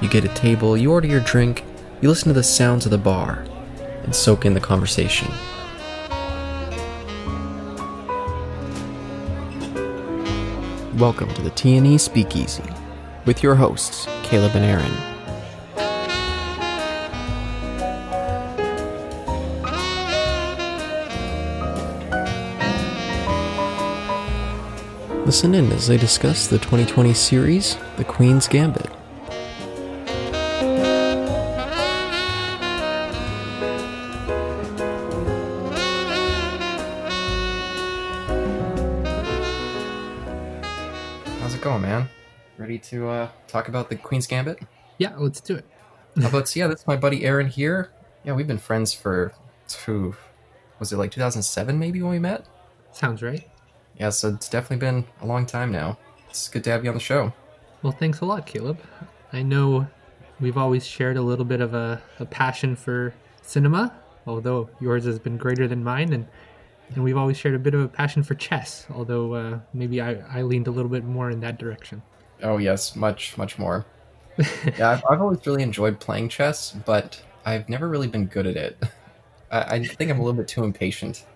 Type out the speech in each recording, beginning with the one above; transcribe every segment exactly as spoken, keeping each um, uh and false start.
You get a table, you order your drink, you listen to the sounds of the bar, and soak in the conversation. Welcome to the T N E Speakeasy, with your hosts, Caleb and Aaron. Listen in as they discuss the twenty twenty series, The Queen's Gambit. How's it going, man? Ready to uh, talk about The Queen's Gambit? Yeah, let's do it. How about, so yeah, that's my buddy Aaron here. Yeah, we've been friends for, two, was it like two thousand seven maybe when we met? Sounds right. Yeah, so it's definitely been a long time now. It's good to have you on the show. Well, thanks a lot, Caleb. I know we've always shared a little bit of a, a passion for cinema, although yours has been greater than mine, and, and we've always shared a bit of a passion for chess, although uh, maybe I, I leaned a little bit more in that direction. Oh, yes, much, much more. yeah, I've, I've always really enjoyed playing chess, but I've never really been good at it. I, I think I'm a little bit too impatient.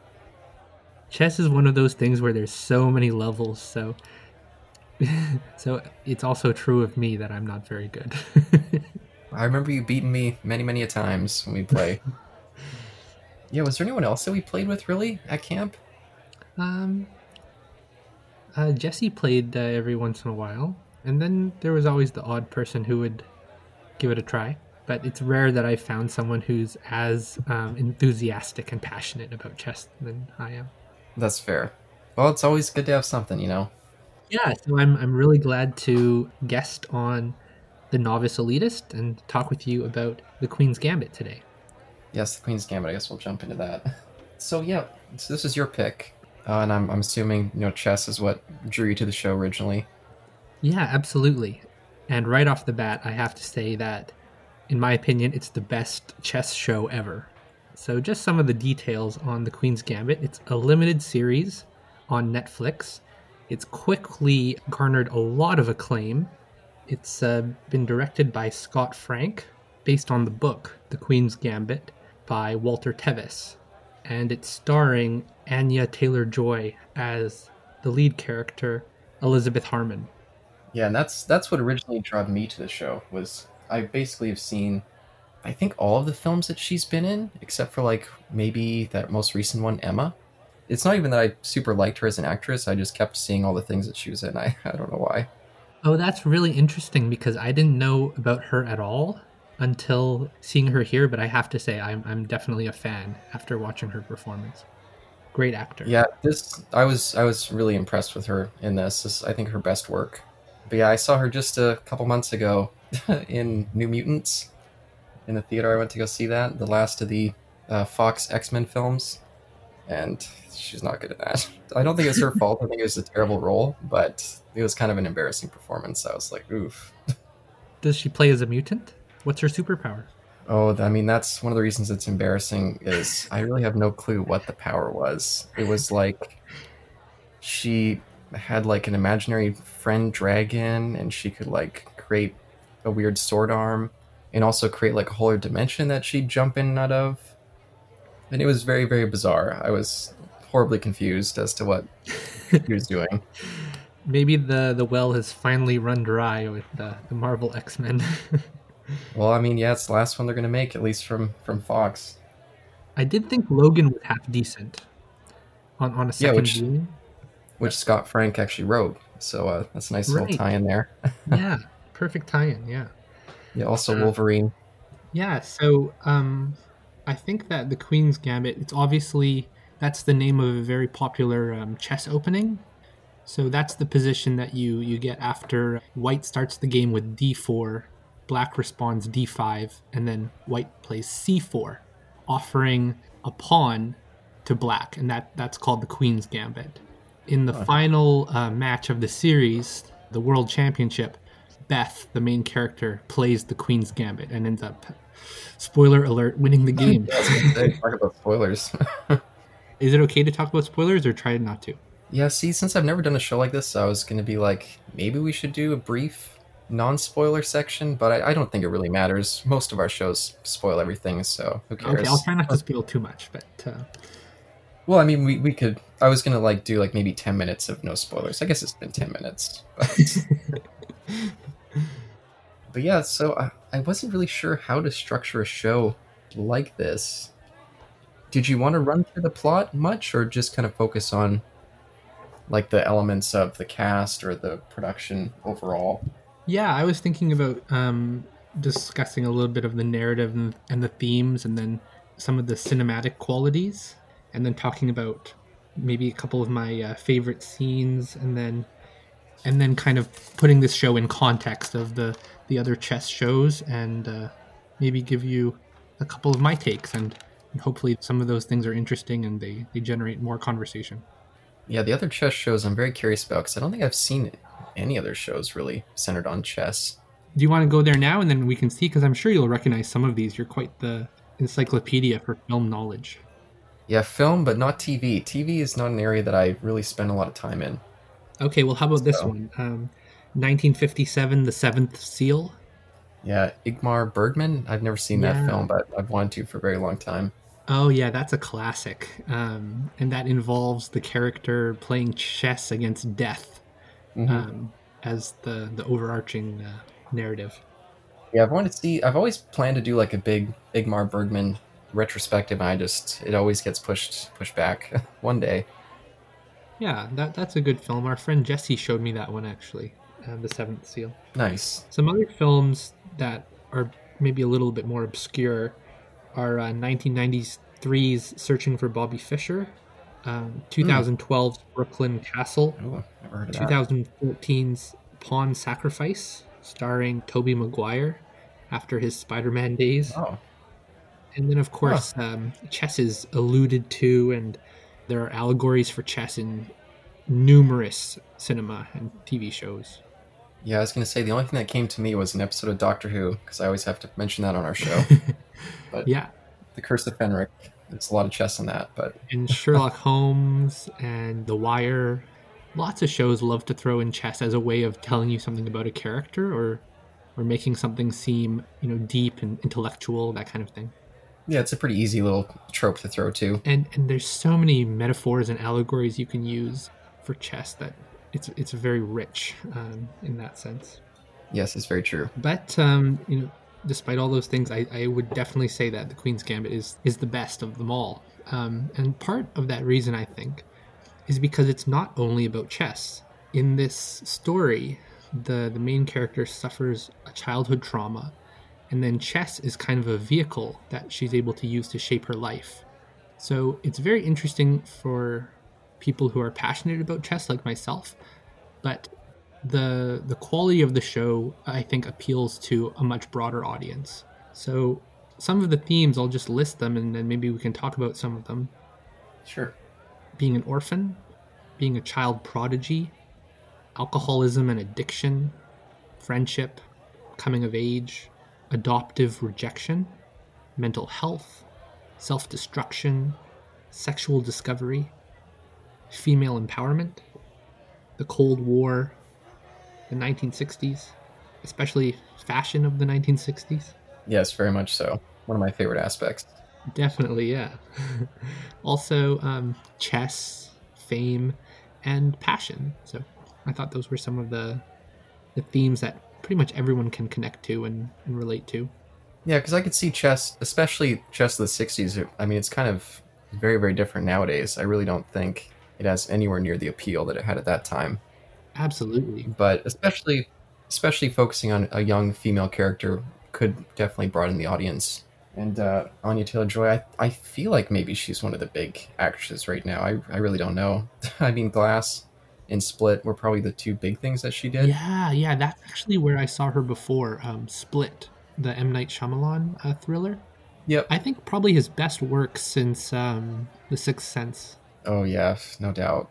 Chess is one of those things where there's so many levels, so so it's also true of me that I'm not very good. I remember you beating me many, many a times when we play. yeah, was there anyone else that we played with, really, at camp? Um, uh, Jesse played uh, every once in a while, and then there was always the odd person who would give it a try, but it's rare that I found someone who's as um, enthusiastic and passionate about chess than I am. That's fair. Well, it's always good to have something, you know? Yeah, so I'm I'm really glad to guest on the Novice Elitist and talk with you about the Queen's Gambit today. Yes, the Queen's Gambit. I guess we'll jump into that. So, yeah, so this is your pick, uh, and I'm I'm assuming, you know, chess is what drew you to the show originally. Yeah, absolutely. And right off the bat, I have to say that, in my opinion, it's the best chess show ever. So just some of the details on The Queen's Gambit. It's a limited series on Netflix. It's quickly garnered a lot of acclaim. It's uh, been directed by Scott Frank, based on the book The Queen's Gambit by Walter Tevis. And it's starring Anya Taylor-Joy as the lead character, Elizabeth Harmon. Yeah, and that's that's what originally drew me to the show, was I basically have seen, I think, all of the films that she's been in, except for, like, maybe that most recent one, Emma. It's not even that I super liked her as an actress. I just kept seeing all the things that she was in. I, I don't know why. Oh, that's really interesting, because I didn't know about her at all until seeing her here. But I have to say, I'm I'm definitely a fan after watching her performance. Great actor. Yeah, this I was I was really impressed with her in this. This is, I think, her best work. But yeah, I saw her just a couple months ago in New Mutants. In the theater, I went to go see that, the last of the uh, Fox X-Men films, and she's not good at that. I don't think it's her fault. I think it was a terrible role, but it was kind of an embarrassing performance. I was like, oof. Does she play as a mutant? What's her superpower? Oh, I mean, that's one of the reasons it's embarrassing, is I really have no clue what the power was. It was like she had like an imaginary friend dragon, and she could like create a weird sword arm. And also create like a whole other dimension that she'd jump in and out of. And it was very, very bizarre. I was horribly confused as to what he was doing. Maybe the, the well has finally run dry with the, the Marvel X-Men. Well, I mean, yeah, it's the last one they're going to make, at least from, from Fox. I did think Logan was half decent on, on a second yeah, which, viewing. Which Scott Frank actually wrote. So uh, that's a nice right. little tie-in there. Yeah, perfect tie-in, yeah. Yeah, also Wolverine. Uh, yeah, so um, I think that The Queen's Gambit, it's obviously, that's the name of a very popular um, chess opening. So that's the position that you, you get after white starts the game with d four black responds d five, and then white plays c four, offering a pawn to black, and that, that's called the Queen's Gambit. In the okay. final uh, match of the series, the World Championship, Beth, the main character, plays the Queen's Gambit and ends up, spoiler alert, winning the game. Yes, talk about spoilers. Is it okay to talk about spoilers, or try not to? Yeah, see, since I've never done a show like this, I was going to be like, maybe we should do a brief non-spoiler section, but I, I don't think it really matters. Most of our shows spoil everything, so who cares? Okay, I'll try not to spoil too much, but... Uh... Well, I mean, we, we could... I was going to like do like maybe ten minutes of no spoilers. I guess it's been ten minutes. But, but yeah, so I, I wasn't really sure how to structure a show like this. Did you want to run through the plot much, or just kind of focus on like the elements of the cast or the production overall? Yeah, I was thinking about um, discussing a little bit of the narrative and, and the themes, and then some of the cinematic qualities, and then talking about maybe a couple of my uh, favorite scenes, and then and then kind of putting this show in context of the, the other chess shows, and uh, maybe give you a couple of my takes, and, and hopefully some of those things are interesting and they, they generate more conversation. Yeah, the other chess shows I'm very curious about, because I don't think I've seen any other shows really centered on chess. Do you want to go there now, and then we can see? Because I'm sure you'll recognize some of these. You're quite the encyclopedia for film knowledge. Yeah, film, but not T V. T V is not an area that I really spend a lot of time in. Okay, well, how about so, this one? Um, nineteen fifty-seven, The Seventh Seal. Yeah, Ingmar Bergman. I've never seen yeah. that film, but I've wanted to for a very long time. Oh, yeah, that's a classic. Um, and that involves the character playing chess against death mm-hmm. um, as the, the overarching uh, narrative. Yeah, I've wanted to see... I've always planned to do like a big Ingmar Bergman retrospective, and I just it always gets pushed pushed back one day. Yeah, that that's a good film. Our friend Jesse showed me that one, actually, uh, The Seventh Seal. Nice. Some other films that are maybe a little bit more obscure are uh, nineteen ninety-three's Searching for Bobby Fischer, um, twenty twelve's mm. Brooklyn Castle, Ooh, never heard of twenty fourteen's that. Pawn Sacrifice, starring Tobey Maguire after his Spider-Man days. Oh. And then, of course, huh. um, chess is alluded to, and there are allegories for chess in numerous cinema and T V shows. Yeah, I was going to say, the only thing that came to me was an episode of Doctor Who, because I always have to mention that on our show. But yeah. The Curse of Fenric, there's a lot of chess in that. But And Sherlock Holmes and The Wire. Lots of shows love to throw in chess as a way of telling you something about a character, or, or making something seem, you know, deep and intellectual, that kind of thing. Yeah, it's a pretty easy little trope to throw to. And and there's so many metaphors and allegories you can use for chess that it's it's very rich um, in that sense. Yes, it's very true. But um, you know, despite all those things, I, I would definitely say that The Queen's Gambit is, is the best of them all. Um, and part of that reason, I think, is because it's not only about chess. In this story, the, the main character suffers a childhood trauma, and then chess is kind of a vehicle that she's able to use to shape her life. So it's very interesting for people who are passionate about chess, like myself. But the the quality of the show, I think, appeals to a much broader audience. So some of the themes, I'll just list them, and then maybe we can talk about some of them. Sure. Being an orphan, being a child prodigy, alcoholism and addiction, friendship, coming of age, adoptive rejection, mental health, self-destruction, sexual discovery, female empowerment, the Cold War, the nineteen sixties, especially fashion of the nineteen sixties. Yes, very much so. One of my favorite aspects. Definitely, yeah. Also, um, chess, fame, and passion. So I thought those were some of the the themes that pretty much everyone can connect to and, and relate to. Yeah, because I could see chess, especially chess of the sixties, I mean, it's kind of very, very different nowadays. I really don't think it has anywhere near the appeal that it had at that time. Absolutely. But especially especially focusing on a young female character could definitely broaden the audience. And uh, Anya Taylor-Joy, I, I feel like maybe she's one of the big actresses right now. I, I really don't know. I mean, Glass, and Split were probably the two big things that she did. Yeah, yeah, that's actually where I saw her before. Um, Split, the M. Night Shyamalan uh, thriller. Yep. I think probably his best work since um, The Sixth Sense. Oh, yeah, no doubt.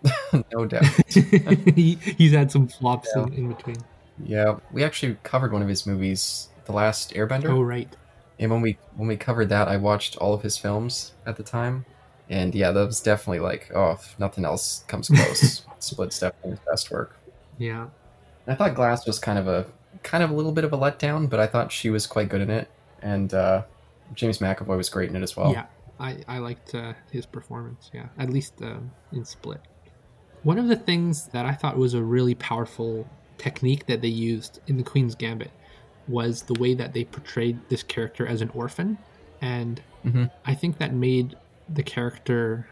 no doubt. he, he's had some flops yeah. in, in between. Yeah, we actually covered one of his movies, The Last Airbender. Oh, right. And when we when we covered that, I watched all of his films at the time. And yeah, that was definitely like, oh, if nothing else comes close. Split's definitely his best work. Yeah. And I thought Glass was kind of a kind of a little bit of a letdown, but I thought she was quite good in it. And uh, James McAvoy was great in it as well. Yeah, I, I liked uh, his performance, yeah, at least um, in Split. One of the things that I thought was a really powerful technique that they used in The Queen's Gambit was the way that they portrayed this character as an orphan. And mm-hmm. I think that made the character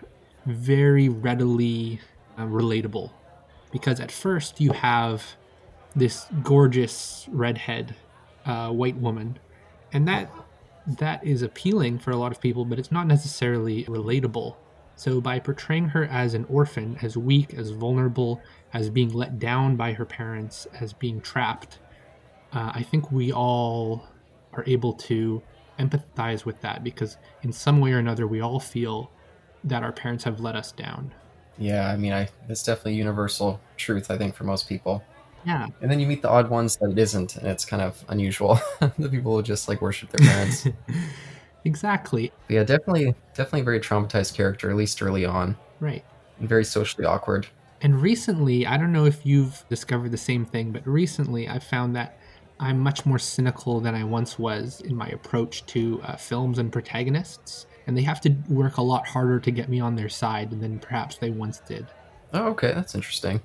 very readily uh, relatable. Because at first you have this gorgeous redhead uh, white woman. And that... that is appealing for a lot of people, but it's not necessarily relatable. So by portraying her as an orphan, as weak, as vulnerable, as being let down by her parents, as being trapped, uh, I think we all are able to empathize with that, because in some way or another, we all feel that our parents have let us down. Yeah, I mean, I it's definitely a universal truth, I think, for most people. Yeah. And then you meet the odd ones that it isn't, and it's kind of unusual. The people who just like worship their parents. Exactly. But yeah, definitely definitely a very traumatized character, at least early on. Right. And very socially awkward. And recently, I don't know if you've discovered the same thing, but recently I found that I'm much more cynical than I once was in my approach to uh, films and protagonists. And they have to work a lot harder to get me on their side than perhaps they once did. Oh, okay. That's interesting.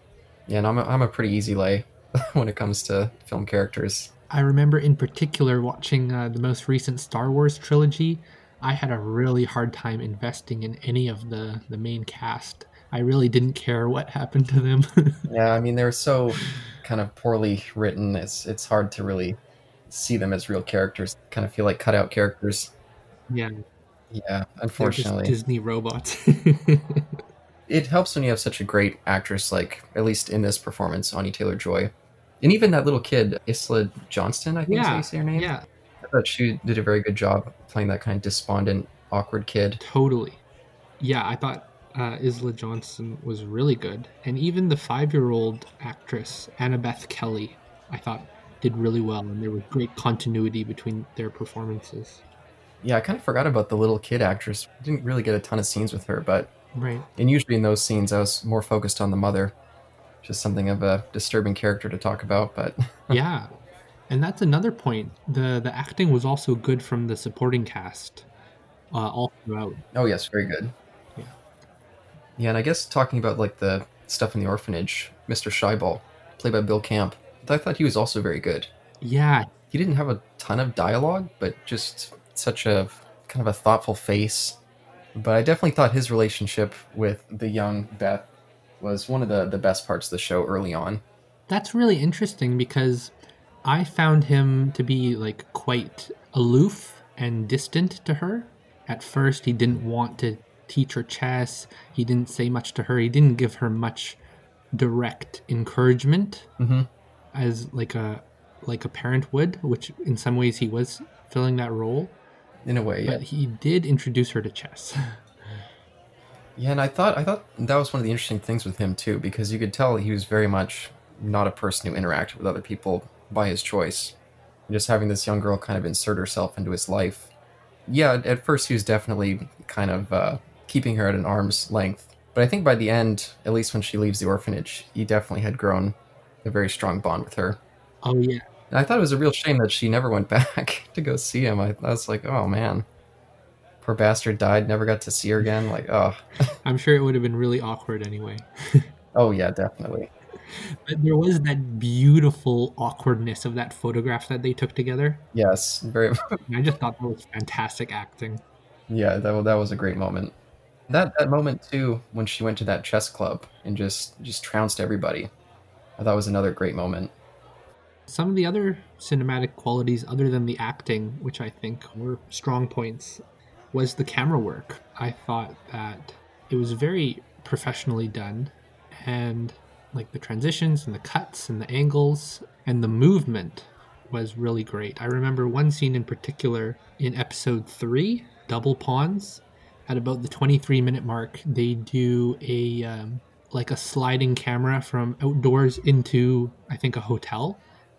Yeah, and I'm a, I'm a pretty easy lay when it comes to film characters. I remember in particular watching uh, the most recent Star Wars trilogy. I had a really hard time investing in any of the, the main cast. I really didn't care what happened to them. Yeah, I mean, they were so kind of poorly written. It's, it's hard to really see them as real characters. They kind of feel like cutout characters. Yeah. Yeah, unfortunately. They're just Disney robots. It helps when you have such a great actress, like, at least in this performance, Anya Taylor-Joy. And even that little kid, Isla Johnston, I think yeah, is how you say her name. Yeah. I thought she did a very good job playing that kind of despondent, awkward kid. Totally. Yeah, I thought uh, Isla Johnston was really good. And even the five-year-old actress, Annabeth Kelly, I thought did really well. And there was great continuity between their performances. Yeah, I kind of forgot about the little kid actress. I didn't really get a ton of scenes with her, but... Right. And usually in those scenes, I was more focused on the mother, just something of a disturbing character to talk about. But yeah, and that's another point. The the acting was also good from the supporting cast uh, all throughout. Oh, yes. Very good. Yeah. Yeah. And I guess talking about like the stuff in the orphanage, Mister Scheibel, played by Bill Camp, I thought he was also very good. Yeah. He didn't have a ton of dialogue, but just such a kind of a thoughtful face. But I definitely thought his relationship with the young Beth was one of the, the best parts of the show early on. That's really interesting because I found him to be like quite aloof and distant to her. At first, he didn't want to teach her chess. He didn't say much to her. He didn't give her much direct encouragement mm-hmm. as like a like a parent would, which in some ways he was filling that role. In a way, yeah. But he did introduce her to chess. Yeah, and I thought I thought that was one of the interesting things with him, too, because you could tell he was very much not a person who interacted with other people by his choice. And just having this young girl kind of insert herself into his life. Yeah, at first he was definitely kind of uh, keeping her at an arm's length. But I think by the end, at least when she leaves the orphanage, he definitely had grown a very strong bond with her. Oh, yeah. I thought it was a real shame that she never went back to go see him. I, I was like, oh, man. Poor bastard died, never got to see her again. Like, oh. I'm sure it would have been really awkward anyway. Oh, yeah, definitely. But there was that beautiful awkwardness of that photograph that they took together. Yes, very. I just thought that was fantastic acting. Yeah, that, that was a great moment. That that moment, too, when she went to that chess club and just, just trounced everybody, I thought was another great moment. Some of the other cinematic qualities other than the acting, which I think were strong points, was the camera work. I thought that it was very professionally done, and like the transitions and the cuts and the angles and the movement was really great. I remember one scene in particular in episode three, Double Pawns, at about the twenty-three minute mark. They do a um, like a sliding camera from outdoors into, I think, a hotel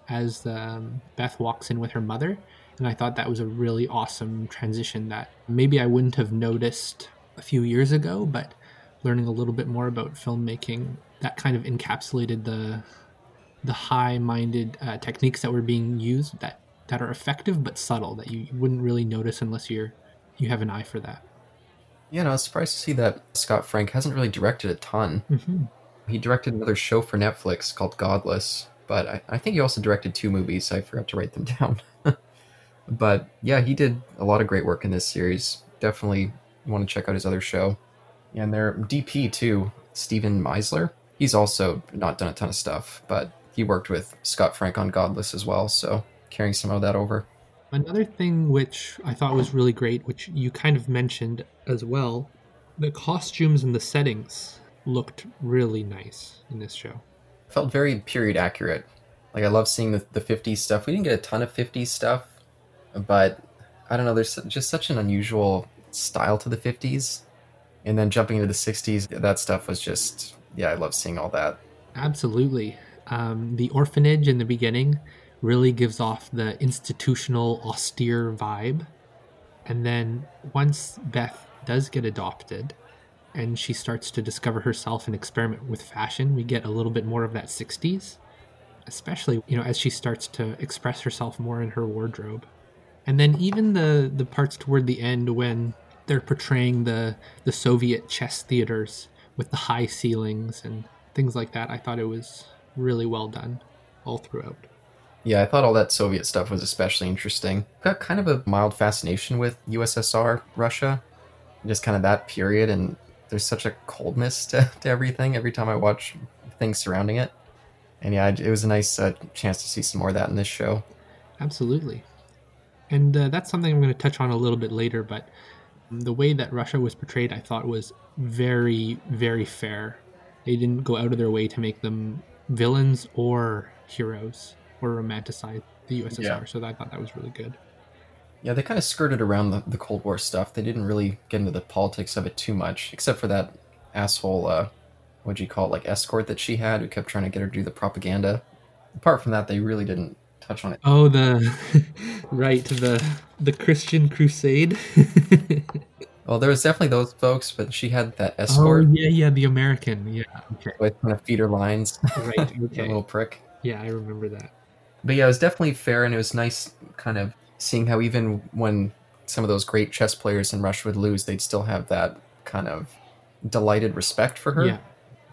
as um, Beth walks in with her mother. And I thought that was a really awesome transition that maybe I wouldn't have noticed a few years ago, but learning a little bit more about filmmaking, that kind of encapsulated the the high-minded uh, techniques that were being used that, that are effective but subtle, that you wouldn't really notice unless you're you have an eye for that. Yeah, and I was surprised to see that Scott Frank hasn't really directed a ton. Mm-hmm. He directed another show for Netflix called Godless, but I, I think he also directed two movies. I forgot to write them down. But yeah, he did a lot of great work in this series. Definitely want to check out his other show. And their D P too, Steven Meisler. He's also not done a ton of stuff, but he worked with Scott Frank on Godless as well, so carrying some of that over. Another thing which I thought was really great, which you kind of mentioned as well, the costumes and the settings looked really nice in this show. Felt very period accurate. Like, I love seeing the, the fifties stuff. We didn't get a ton of fifties stuff, but I don't know, there's just such an unusual style to the fifties. And then jumping into the sixties, that stuff was just, yeah, I love seeing all that. Absolutely. Um, the orphanage in the beginning really gives off the institutional, austere vibe. And then once Beth does get adopted and she starts to discover herself and experiment with fashion, we get a little bit more of that sixties, especially, you know, as she starts to express herself more in her wardrobe. And then even the, the parts toward the end when they're portraying the, the Soviet chess theaters with the high ceilings and things like that, I thought it was really well done all throughout. Yeah, I thought all that Soviet stuff was especially interesting. Got kind of a mild fascination with U S S R, Russia, just kind of that period, and there's such a coldness to, to everything every time I watch things surrounding it. And yeah, it was a nice uh, chance to see some more of that in this show. Absolutely. And uh, that's something I'm going to touch on a little bit later, but the way that Russia was portrayed, I thought, was very, very fair. They didn't go out of their way to make them villains or heroes or romanticize the U S S R, yeah. So I thought that was really good. Yeah, they kind of skirted around the, the Cold War stuff. They didn't really get into the politics of it too much, except for that asshole, uh, what'd you call it, like escort that she had who kept trying to get her to do the propaganda. Apart from that, they really didn't touch on it. Oh, the right, the the Christian crusade. Well, there was definitely those folks, but she had that escort. Oh, yeah, yeah, the American, yeah. Okay. With kind of feeder lines. Right, okay. That little prick. Yeah, I remember that. But yeah, it was definitely fair, and it was nice kind of seeing how even when some of those great chess players in Russia would lose, they'd still have that kind of delighted respect for her. Yeah.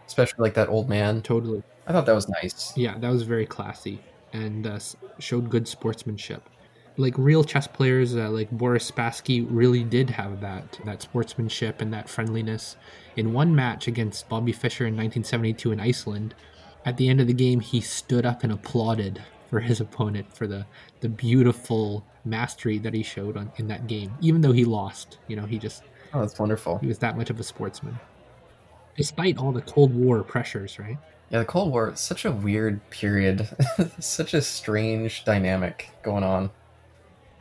Especially like that old man. Totally. I thought that was nice. Yeah, that was very classy and uh, showed good sportsmanship. Like real chess players uh, like Boris Spassky really did have that that sportsmanship and that friendliness. In one match against Bobby Fischer in nineteen seventy-two in Iceland, at the end of the game, he stood up and applauded for his opponent for the, the beautiful mastery that he showed on, in that game. Even though he lost, you know, he just... Oh, that's wonderful. He was that much of a sportsman. Despite all the Cold War pressures, right? Yeah, the Cold War, it's such a weird period. Such a strange dynamic going on.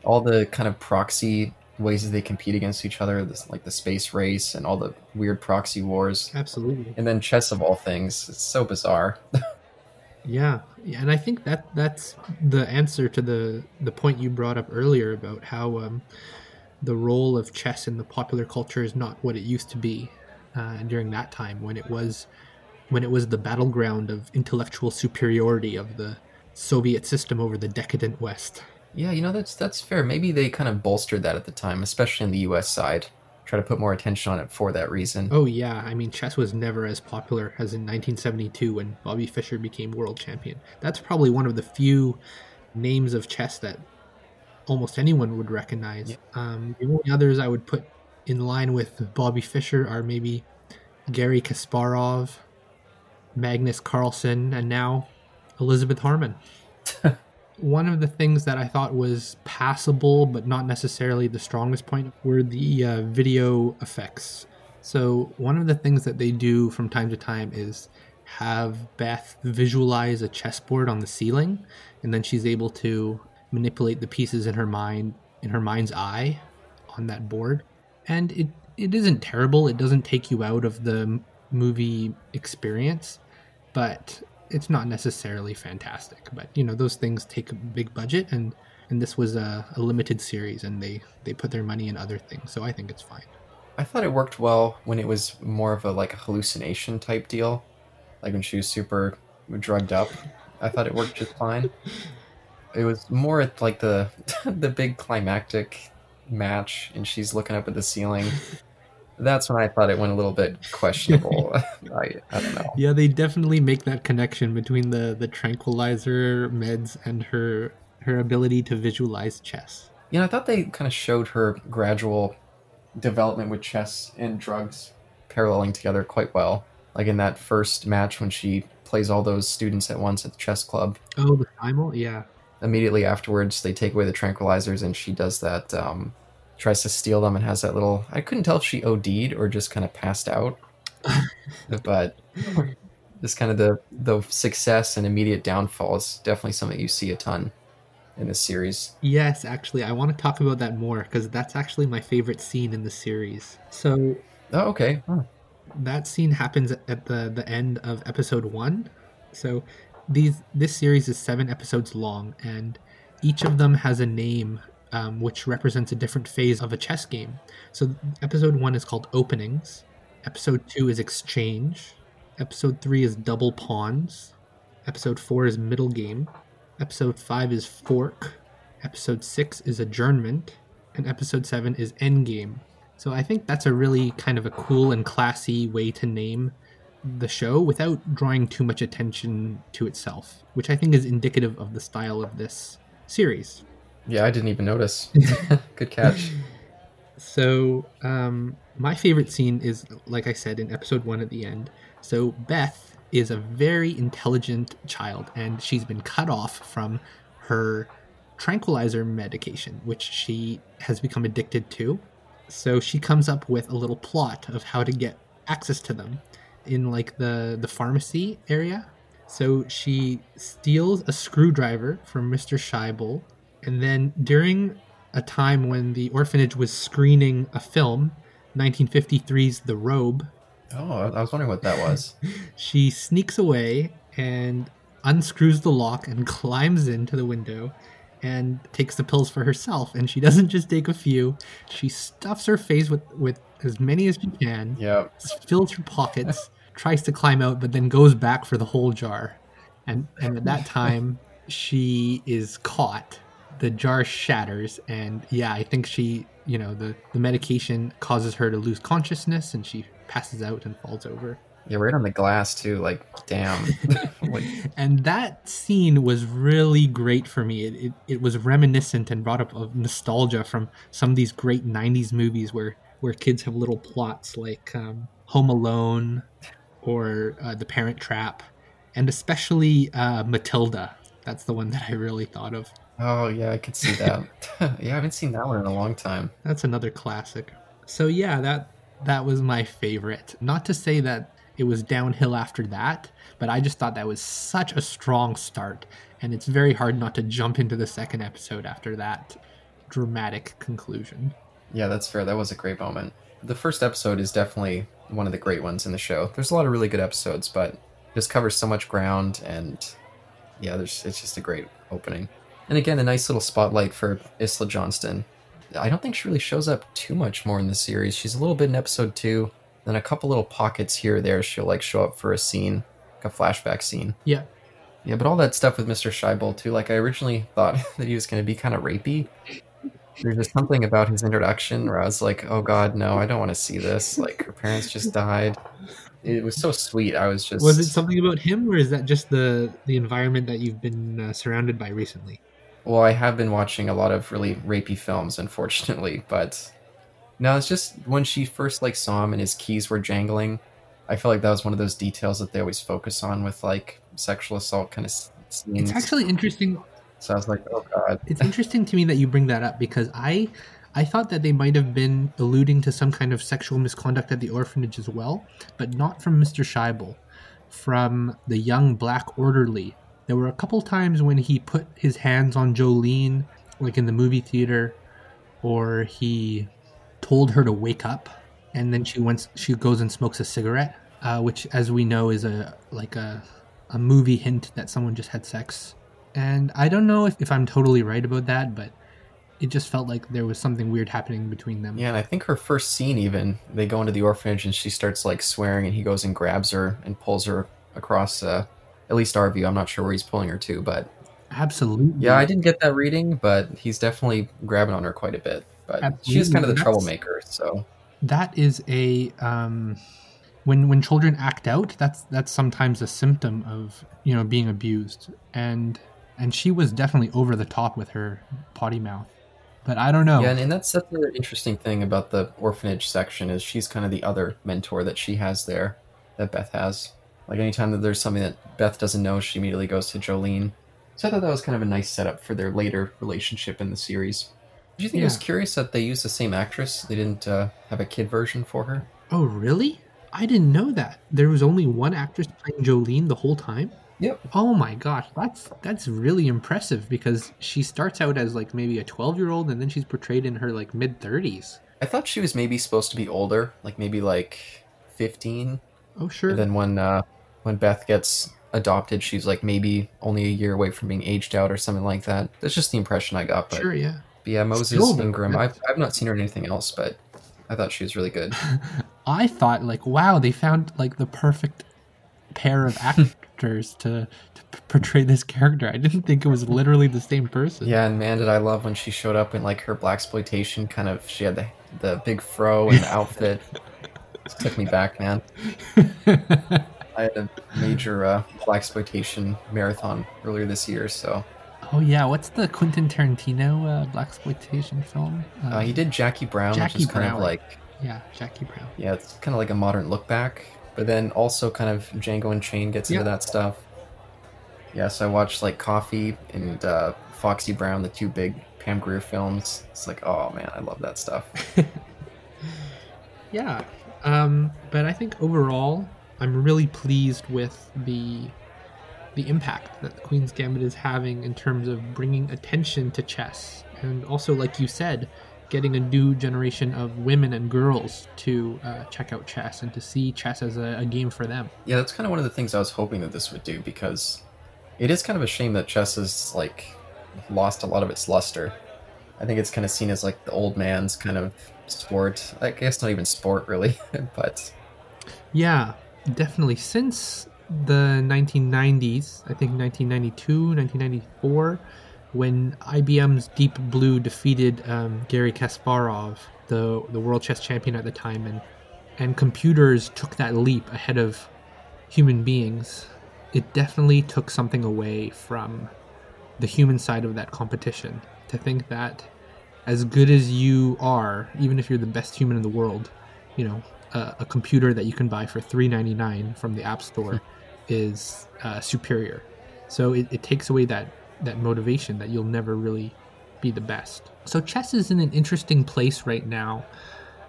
All the kind of proxy ways that they compete against each other, this, like the space race and all the weird proxy wars. Absolutely. And then chess of all things. It's so bizarre. Yeah. Yeah, and I think that that's the answer to the, the point you brought up earlier about how um, the role of chess in the popular culture is not what it used to be uh, during that time when it was when it was the battleground of intellectual superiority of the Soviet system over the decadent West. Yeah, you know, that's that's fair. Maybe they kind of bolstered that at the time, especially in the U S side. Try to put more attention on it for that reason. Oh, yeah. I mean, chess was never as popular as in nineteen seventy-two when Bobby Fischer became world champion. That's probably one of the few names of chess that almost anyone would recognize. Yeah. Um, the only others I would put in line with Bobby Fischer are maybe Gary Kasparov, Magnus Carlsen, and now Elizabeth Harmon. One of the things that I thought was passable, but not necessarily the strongest point, were the uh, video effects. So one of the things that they do from time to time is have Beth visualize a chessboard on the ceiling, and then she's able to manipulate the pieces in her mind, in her mind's eye, on that board. And it it isn't terrible. It doesn't take you out of the movie experience, but it's not necessarily fantastic. But you know, those things take a big budget, and and this was a, a limited series, and they they put their money in other things, so I think it's fine. I thought it worked well when it was more of a like a hallucination type deal, like when she was super drugged up. I thought it worked just fine. It was more at like the the big climactic match, and she's looking up at the ceiling. That's when I thought it went a little bit questionable. I, I don't know. Yeah, they definitely make that connection between the, the tranquilizer meds and her her ability to visualize chess. You know, I thought they kind of showed her gradual development with chess and drugs paralleling together quite well. Like in that first match when she plays all those students at once at the chess club. Oh, the simul? Yeah. Immediately afterwards, they take away the tranquilizers, and she does that, um, tries to steal them and has that little... I couldn't tell if she O D'd or just kind of passed out. But just kind of the, the success and immediate downfall is definitely something you see a ton in this series. Yes, actually, I want to talk about that more, because that's actually my favorite scene in the series. So... Oh, okay. Huh. That scene happens at the, the end of episode one. So... These, this series is seven episodes long, and each of them has a name um, which represents a different phase of a chess game. So episode one is called Openings, episode two is Exchange, episode three is Double Pawns, episode four is Middle Game, episode five is Fork, episode six is Adjournment, and episode seven is Endgame. So I think that's a really kind of a cool and classy way to name the show without drawing too much attention to itself, which I think is indicative of the style of this series. Yeah, I didn't even notice. Good catch. So um, my favorite scene is, like I said, in episode one at the end. So Beth is a very intelligent child, and she's been cut off from her tranquilizer medication, which she has become addicted to. So she comes up with a little plot of how to get access to them in like the, the pharmacy area. So she steals a screwdriver from Mister Scheibel, and then during a time when the orphanage was screening a film, nineteen fifty-three's The Robe. Oh, I was wondering what that was. She sneaks away and unscrews the lock and climbs into the window and takes the pills for herself. And she doesn't just take a few. She stuffs her face with, with as many as she can, yep. Fills her pockets, tries to climb out, but then goes back for the whole jar. And and at that time, she is caught. The jar shatters, and yeah, I think she, you know, the, the medication causes her to lose consciousness, and she passes out and falls over. Yeah, right on the glass, too. Like, damn. Like... And that scene was really great for me. It, it it was reminiscent and brought up of nostalgia from some of these great nineties movies where, where kids have little plots like um, Home Alone or uh, The Parent Trap, and especially uh, Matilda. That's the one that I really thought of. Oh, yeah, I could see that. Yeah, I haven't seen that one in a long time. That's another classic. So, yeah, that that was my favorite. Not to say that it was downhill after that, but I just thought that was such a strong start, and it's very hard not to jump into the second episode after that dramatic conclusion. Yeah, that's fair. That was a great moment. The first episode is definitely one of the great ones in the show. There's a lot of really good episodes, but this covers so much ground, and yeah, there's it's just a great opening. And again, a nice little spotlight for Isla Johnston. I don't think she really shows up too much more in the series. She's a little bit in episode two, then a couple little pockets here or there. She'll like show up for a scene, like a flashback scene. Yeah. Yeah, but all that stuff with Mister Scheibel too, like I originally thought that he was going to be kind of rapey. There's just something about his introduction where I was like, oh God, no, I don't want to see this. Like, her parents just died. It was so sweet. I was just... Was it something about him, or is that just the, the environment that you've been uh, surrounded by recently? Well, I have been watching a lot of really rapey films, unfortunately, but no, it's just when she first like saw him and his keys were jangling, I felt like that was one of those details that they always focus on with like sexual assault kind of scenes. It's actually interesting... So I was like, oh, God. It's interesting to me that you bring that up, because I I thought that they might have been alluding to some kind of sexual misconduct at the orphanage as well, but not from Mister Scheibel. from the young black orderly. There were a couple times when he put his hands on Jolene, like in the movie theater, or he told her to wake up, and then she went, she goes and smokes a cigarette, uh, which, as we know, is a like a a movie hint that someone just had sex. And I don't know if, if I'm totally right about that, but it just felt like there was something weird happening between them. Yeah, and I think her first scene even, they go into the orphanage and she starts like swearing and he goes and grabs her and pulls her across, uh, at least our view. I'm not sure where he's pulling her to, but... Absolutely. Yeah, I didn't get that reading, but he's definitely grabbing on her quite a bit. But Absolutely. She's kind of the That's, troublemaker, so... That is a... Um... When when children act out, that's that's sometimes a symptom of, you know, being abused. And and she was definitely over the top with her potty mouth. But I don't know. Yeah, and, and that's that's the interesting thing about the orphanage section is she's kind of the other mentor that she has there, that Beth has. Like anytime that there's something that Beth doesn't know, she immediately goes to Jolene. So I thought that was kind of a nice setup for their later relationship in the series. Did you think yeah. it was curious that they used the same actress? They didn't uh, have a kid version for her? Oh, really? I didn't know that. There was only one actress playing Jolene the whole time? Yep. Oh my gosh, that's that's really impressive because she starts out as like maybe a twelve-year-old and then she's portrayed in her like mid-thirties. I thought she was maybe supposed to be older, like maybe like fifteen. Oh, sure. And then when, uh, when Beth gets adopted, she's like maybe only a year away from being aged out or something like that. That's just the impression I got. But, sure, yeah. But yeah, Moses Still, Ingram, I've, I've not seen her in anything else, but... I thought she was really good. I thought, like, wow, they found, like, the perfect pair of actors to, to p- portray this character. I didn't think it was literally the same person. Yeah, and man, did I love when she showed up in, like, her blaxploitation kind of, she had the the big fro and the outfit. It took me back, man. I had a major uh, blaxploitation marathon earlier this year, so... Oh, yeah. What's the Quentin Tarantino uh, blaxploitation film? Um, uh, he did Jackie Brown, Jackie which is kind Brown. of like... Yeah, Jackie Brown. Yeah, it's kind of like a modern look back. But then also kind of Django Unchained gets yep. into that stuff. Yeah, so I watched like Coffee and uh, Foxy Brown, the two big Pam Grier films. It's like, oh, man, I love that stuff. yeah. Um, but I think overall, I'm really pleased with the... the impact that the Queen's Gambit is having in terms of bringing attention to chess and also, like you said, getting a new generation of women and girls to uh, check out chess and to see chess as a, a game for them. Yeah, that's kind of one of the things I was hoping that this would do because it is kind of a shame that chess has like lost a lot of its luster. I think it's kind of seen as like the old man's kind of sport. I guess not even sport really, but... Yeah, definitely. Since... the nineteen nineties, I think nineteen ninety-two, nineteen ninety-four, when I B M's Deep Blue defeated um, Gary Kasparov, the the world chess champion at the time, and and computers took that leap ahead of human beings, it definitely took something away from the human side of that competition. To think that as good as you are, even if you're the best human in the world, you know, a, a computer that you can buy for three dollars and ninety-nine cents from the App Store is uh, superior. So it, it takes away that, that motivation that you'll never really be the best. So chess is in an interesting place right now.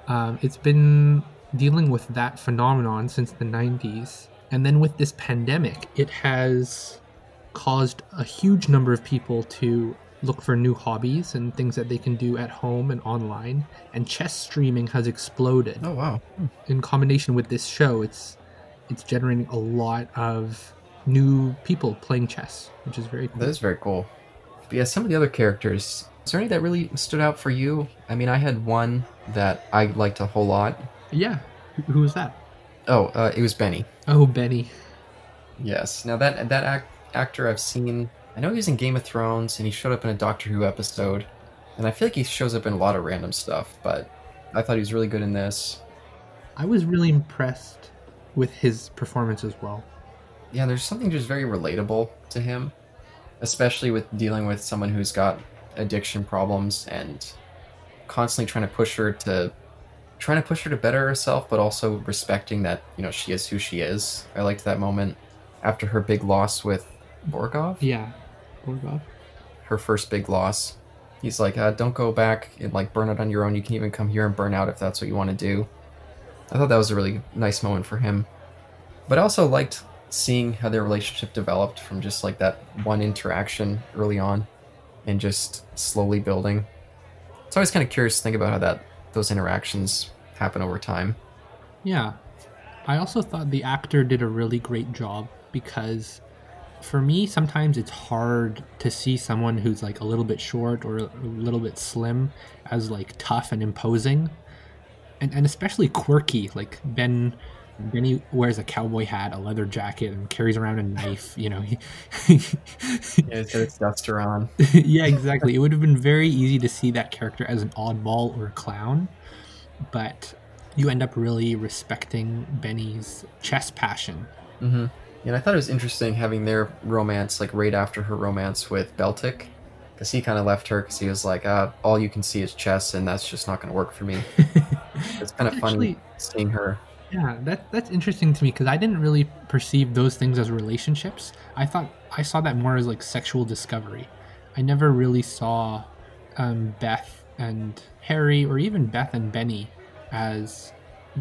Um, it's been dealing with that phenomenon since the nineties. And then with this pandemic, it has caused a huge number of people to look for new hobbies and things that they can do at home and online. And chess streaming has exploded. Oh, wow. In combination with this show, it's It's generating a lot of new people playing chess, which is very cool. That is very cool. But yeah, some of the other characters, is there any that really stood out for you? I mean, I had one that I liked a whole lot. Yeah. Who was that? Oh, uh, it was Benny. Oh, Benny. Yes. Now, that that act, actor I've seen, I know he was in Game of Thrones, and he showed up in a Doctor Who episode. And I feel like he shows up in a lot of random stuff, but I thought he was really good in this. I was really impressed with his performance as well. Yeah, there's something just very relatable to him, especially with dealing with someone who's got addiction problems and constantly trying to push her to trying to push her to better herself, but also respecting that, you know, she is who she is. I liked that moment after her big loss with Borgov. Yeah, Borgov. Her first big loss. He's like, uh, don't go back and like burn out on your own. You can even come here and burn out if that's what you want to do. I thought that was a really nice moment for him. But I also liked seeing how their relationship developed from just like that one interaction early on and just slowly building. It's always kind of curious to think about how that those interactions happen over time. Yeah. I also thought the actor did a really great job, because for me, sometimes it's hard to see someone who's like a little bit short or a little bit slim as like tough and imposing, and and especially quirky. Like Ben, Benny wears a cowboy hat, a leather jacket, and carries around a knife. You know, yeah, it's duster on. Yeah, exactly. It would have been very easy to see that character as an oddball or a clown, but you end up really respecting Benny's chess passion. Mm-hmm. And I thought it was interesting having their romance, like, right after her romance with Beltik, because he kind of left her because he was like, uh, all you can see is chess, and that's just not going to work for me. It's kind of funny seeing her. Yeah, that that's interesting to me, because I didn't really perceive those things as relationships. I thought I saw that more as, like, sexual discovery. I never really saw um, Beth and Harry, or even Beth and Benny, as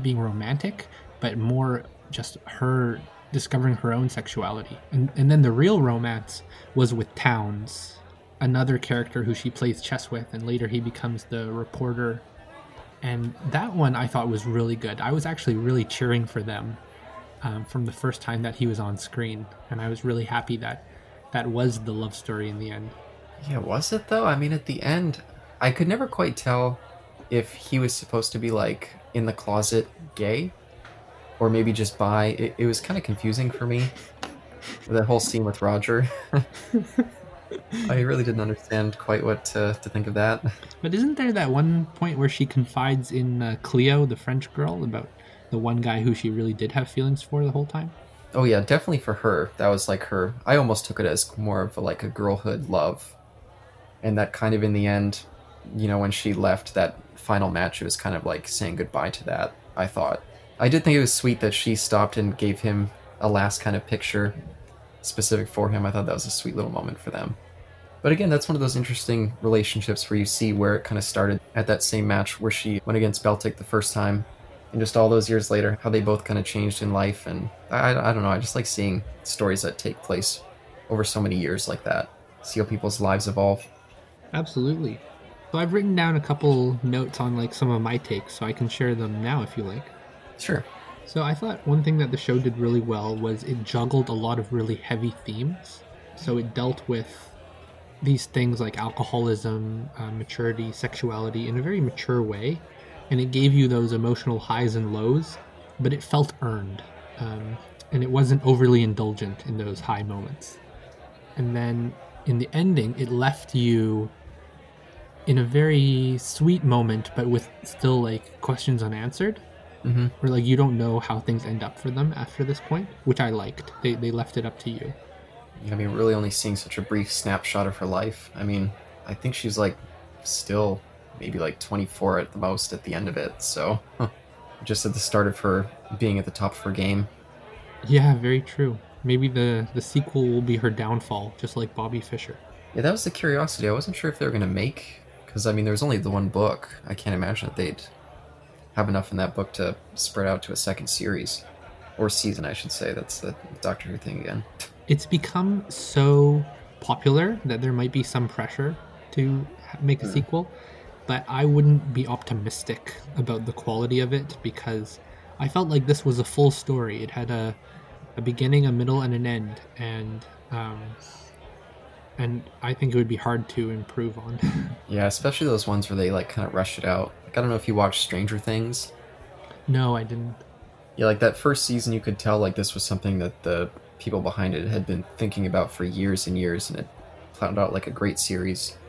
being romantic, but more just her discovering her own sexuality. And and then the real romance was with Towns, another character who she plays chess with, and later he becomes the reporter. And that one I thought was really good. I was actually really cheering for them um, from the first time that he was on screen, and I was really happy that that was the love story in the end. Yeah, was it though? I mean, at the end, I could never quite tell if he was supposed to be like in the closet gay, or maybe just bi. It, it was kind of confusing for me. The whole scene with Roger. I really didn't understand quite what to, to think of that. But isn't there that one point where she confides in uh, Cleo, the French girl, about the one guy who she really did have feelings for the whole time? Oh yeah, definitely for her. That was like her. I almost took it as more of a, like a girlhood love. And that kind of in the end, you know, when she left that final match, it was kind of like saying goodbye to that, I thought. I did think it was sweet that she stopped and gave him a last kind of picture specific for him. I thought that was a sweet little moment for them. But again, that's one of those interesting relationships where you see where it kind of started at that same match where she went against Beltik the first time, and just all those years later, how they both kind of changed in life. And I, I don't know, I just like seeing stories that take place over so many years like that. See how people's lives evolve. Absolutely. So I've written down a couple notes on like some of my takes, so I can share them now if you like. Sure. So I thought one thing that the show did really well was it juggled a lot of really heavy themes. So it dealt with these things like alcoholism, uh, maturity, sexuality in a very mature way. And it gave you those emotional highs and lows, but it felt earned. Um, and it wasn't overly indulgent in those high moments. And then in the ending, it left you in a very sweet moment, but with still like questions unanswered. Mm-hmm. Where like you don't know how things end up for them after this point, which I liked. They they left it up to you. Yeah, I mean, really only seeing such a brief snapshot of her life. I mean, I think she's like still maybe like twenty-four at the most at the end of it. So huh. Just at the start of her being at the top of her game. Yeah, very true. Maybe the, the sequel will be her downfall, just like Bobby Fischer. Yeah, that was the curiosity. I wasn't sure if they were going to make, because I mean, there was only the one book. I can't imagine that they'd have enough in that book to spread out to a second series or season, I should say. That's the Doctor Who thing again. It's become so popular that there might be some pressure to make a mm. sequel, but I wouldn't be optimistic about the quality of it, because I felt like this was a full story. It had a, a beginning, a middle, and an end, and um, and I think it would be hard to improve on. Yeah, especially those ones where they like kind of rush it out. I don't know if you watched Stranger Things. No, I didn't. Yeah, like that first season, you could tell like this was something that the people behind it had been thinking about for years and years, and it planned out like a great series.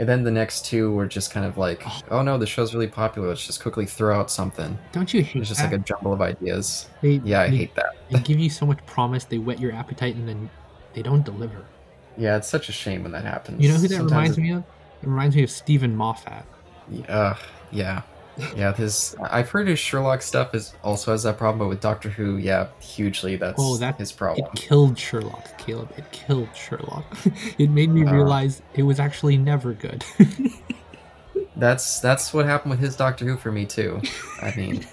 And then the next two were just kind of like, oh, oh no, the show's really popular. Let's just quickly throw out something. Don't you hate that? It's just that? Like a jumble of ideas. They, yeah, I they, hate that. They give you so much promise, they whet your appetite, and then they don't deliver. Yeah, it's such a shame when that happens. You know who that Sometimes reminds it... me of? It reminds me of Stephen Moffat. Ugh. Yeah, yeah. His I've heard his Sherlock stuff is also has that problem, but with Doctor Who, yeah, hugely that's oh, that, his problem. It killed Sherlock, Caleb. It killed Sherlock. It made me uh, realize it was actually never good. that's that's what happened with his Doctor Who for me too. I mean,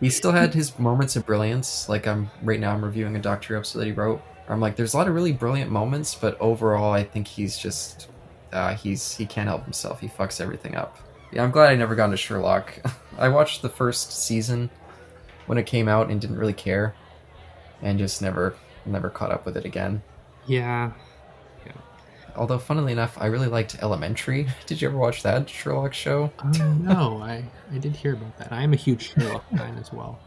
He still had his moments of brilliance. Like, I'm right now I'm reviewing a Doctor Who episode that he wrote. I'm like, there's a lot of really brilliant moments, but overall I think he's just uh, he's he can't help himself. He fucks everything up. Yeah, I'm glad I never got into Sherlock. I watched the first season when it came out and didn't really care, and just never never caught up with it again. Yeah. yeah. Although, funnily enough, I really liked Elementary. Did you ever watch that Sherlock show? Oh, no, I, I did hear about that. I am a huge Sherlock fan as well.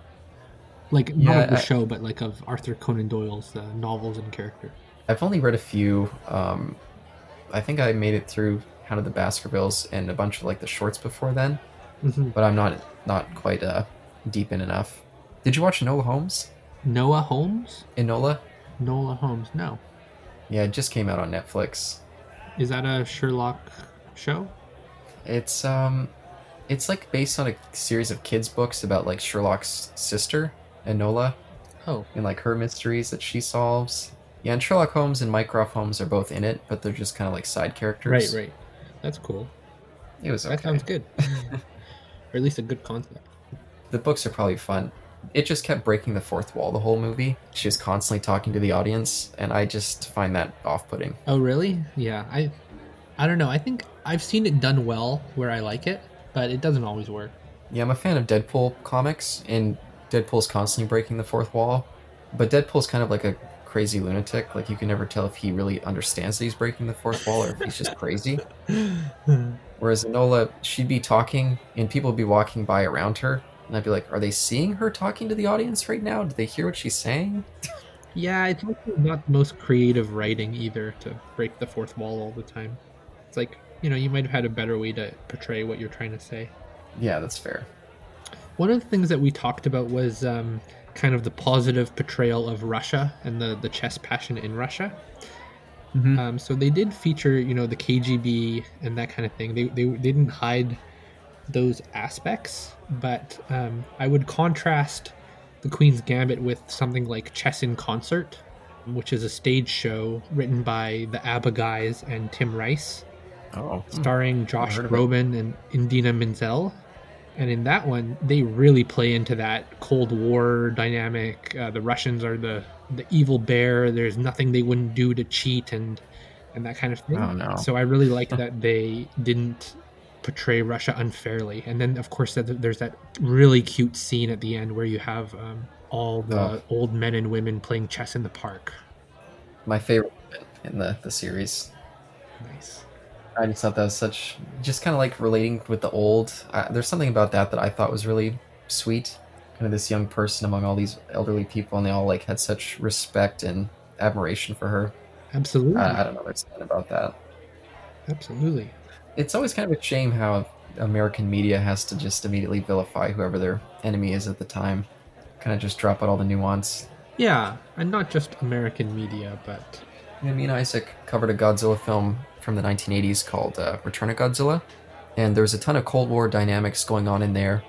Like, not yeah, of the I, show, but like of Arthur Conan Doyle's uh, novels and character. I've only read a few. Um, I think I made it through How Did the Baskervilles and a bunch of like the shorts before then, mm-hmm. but I'm not not quite uh, deep in enough. Did you watch Enola Holmes? Noah Holmes? Enola? Enola Holmes, no. Yeah, it just came out on Netflix. Is that a Sherlock show? It's um, it's like based on a series of kids' books about like Sherlock's sister, Enola. Oh. And like her mysteries that she solves. Yeah, and Sherlock Holmes and Mycroft Holmes are both in it, but they're just kind of like side characters. Right, right. That's cool. It was okay. That sounds good. Or at least a good concept. The books are probably fun. It just kept breaking the fourth wall the whole movie. She was constantly talking to the audience, and I just find that off-putting. Oh, really? Yeah. I I don't know. I think I've seen it done well where I like it, but it doesn't always work. Yeah, I'm a fan of Deadpool comics, and Deadpool's constantly breaking the fourth wall. But Deadpool's kind of like a crazy lunatic. Like, you can never tell if he really understands that he's breaking the fourth wall or if he's just crazy. Whereas Enola, she'd be talking, and people would be walking by around her. And I'd be like, are they seeing her talking to the audience right now? Do they hear what she's saying? Yeah, it's not the most creative writing either to break the fourth wall all the time. It's like, you know, you might have had a better way to portray what you're trying to say. Yeah, that's fair. One of the things that we talked about was um, kind of the positive portrayal of Russia and the, the chess passion in Russia. Mm-hmm. Um, so they did feature, you know, the K G B and that kind of thing. They, they, they didn't hide those aspects, but um, I would contrast The Queen's Gambit with something like Chess in Concert, which is a stage show written by the ABBA guys and Tim Rice, oh, starring Josh Groban and Idina Menzel. And in that one, they really play into that Cold War dynamic. Uh, the Russians are the, the evil bear. There's nothing they wouldn't do to cheat and, and that kind of thing. Oh, no. So I really liked that they didn't portray Russia unfairly. And then, of course, there's that really cute scene at the end where you have um, all the oh. old men and women playing chess in the park. My favorite in the, the series. Nice. I just thought that was such... Just kind of like relating with the old. Uh, there's something about that that I thought was really sweet. Kind of this young person among all these elderly people, and they all like had such respect and admiration for her. Absolutely. I, I don't know what's said about that. Absolutely. It's always kind of a shame how American media has to just immediately vilify whoever their enemy is at the time. Kind of just drop out all the nuance. Yeah, and not just American media, but... Yeah, me and Isaac covered a Godzilla film from the nineteen eighties called uh, Return of Godzilla, and there's a ton of Cold War dynamics going on in there,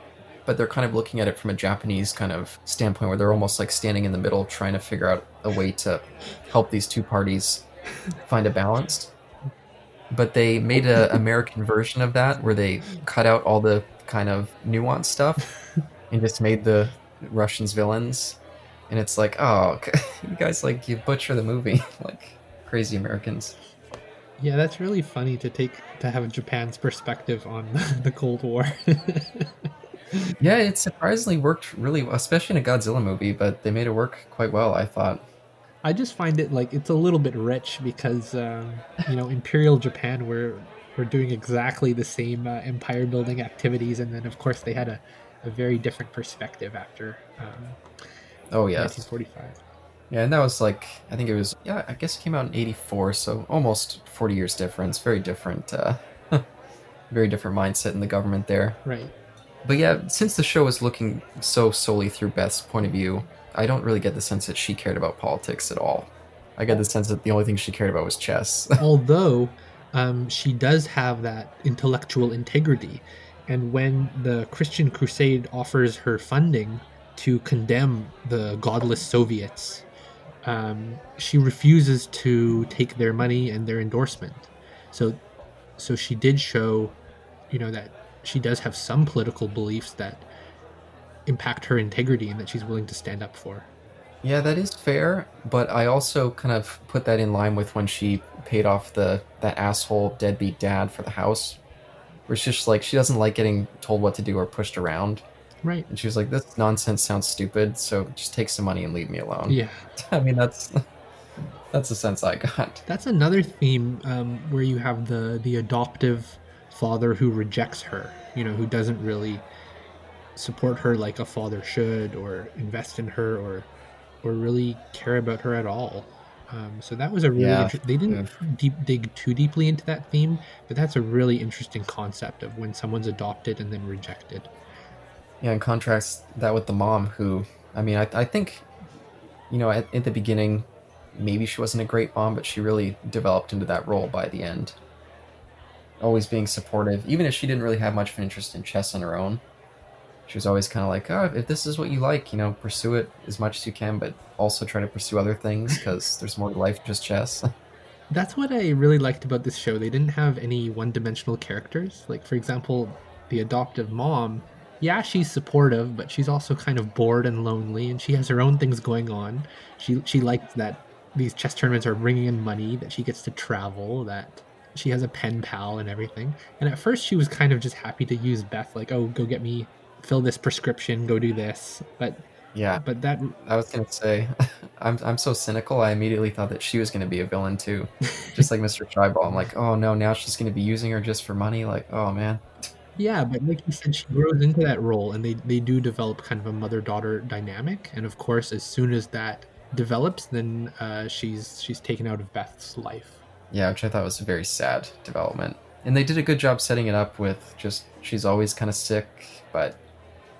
but they're kind of looking at it from a Japanese kind of standpoint where they're almost like standing in the middle trying to figure out a way to help these two parties find a balance. But they made an American version of that where they cut out all the kind of nuanced stuff and just made the Russians villains. And it's like, oh, you guys, like, you butcher the movie. Like, crazy Americans. Yeah, that's really funny to take to have Japan's perspective on the Cold War. Yeah, it surprisingly worked really well, especially in a Godzilla movie, but they made it work quite well, I thought. I just find it like it's a little bit rich because, um, you know, Imperial Japan were were doing exactly the same uh, empire building activities, and then of course they had a, a very different perspective after. Um, oh yeah, nineteen forty-five. Yeah, and that was like I think it was yeah I guess it came out in eighty-four, so almost forty years difference. Very different, uh, very different mindset in the government there. Right. But yeah, since the show was looking so solely through Beth's point of view, I don't really get the sense that she cared about politics at all. I get the sense that the only thing she cared about was chess. Although um, she does have that intellectual integrity. And when the Christian Crusade offers her funding to condemn the godless Soviets, um, she refuses to take their money and their endorsement. So, so she did show, you know, that she does have some political beliefs that impact her integrity and that she's willing to stand up for. Yeah, that is fair, but I also kind of put that in line with when she paid off the that asshole deadbeat dad for the house. Where it's just like, she doesn't like getting told what to do or pushed around. Right. And she was like, this nonsense sounds stupid, so just take some money and leave me alone. Yeah. I mean, that's that's the sense I got. That's another theme um, where you have the, the adoptive father who rejects her, you know, who doesn't really support her like a father should or invest in her or... or really care about her at all. Um, so that was a really, yeah. inter- they didn't yeah. deep, dig too deeply into that theme, but that's a really interesting concept of when someone's adopted and then rejected. Yeah, and contrast that with the mom who, I mean, I, I think, you know, at, at the beginning, maybe she wasn't a great mom, but she really developed into that role by the end. Always being supportive, even if she didn't really have much of an interest in chess on her own. She was always kind of like, oh, if this is what you like, you know, pursue it as much as you can, but also try to pursue other things because there's more to life than just chess. That's what I really liked about this show. They didn't have any one-dimensional characters. Like, for example, the adoptive mom, yeah, she's supportive, but she's also kind of bored and lonely, and she has her own things going on. She she likes that these chess tournaments are bringing in money, that she gets to travel, that... she has a pen pal and everything. And at first she was kind of just happy to use Beth, like, oh, go get me... fill this prescription, go do this. But yeah, but that I was going to say, I'm I'm so cynical. I immediately thought that she was going to be a villain too. Just like Mister Tribal. I'm like, oh no, now she's going to be using her just for money. Like, oh man. Yeah. But like you said, she grows into that role and they, they do develop kind of a mother-daughter dynamic. And of course, as soon as that develops, then uh, she's, she's taken out of Beth's life. Yeah. Which I thought was a very sad development. And they did a good job setting it up with just, she's always kind of sick, but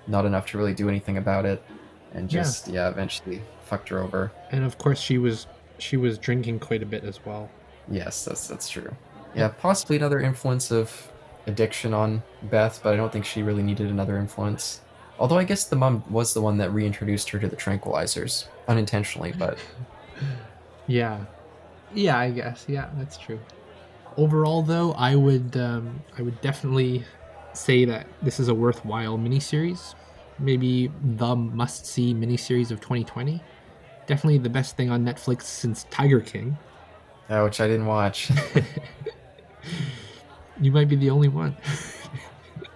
not enough to really do anything about it, and just yeah. yeah eventually fucked her over. And of course she was she was drinking quite a bit as well. Yes, that's that's true. Yeah, possibly another influence of addiction on Beth, but I don't think she really needed another influence. Although I guess the mom was the one that reintroduced her to the tranquilizers unintentionally, but yeah. Yeah, I guess. Yeah, that's true. Overall though, I would um, I would definitely say that this is a worthwhile miniseries, maybe the must-see miniseries of twenty twenty. Definitely the best thing on Netflix since Tiger King. Yeah, which I didn't watch. You might be the only one.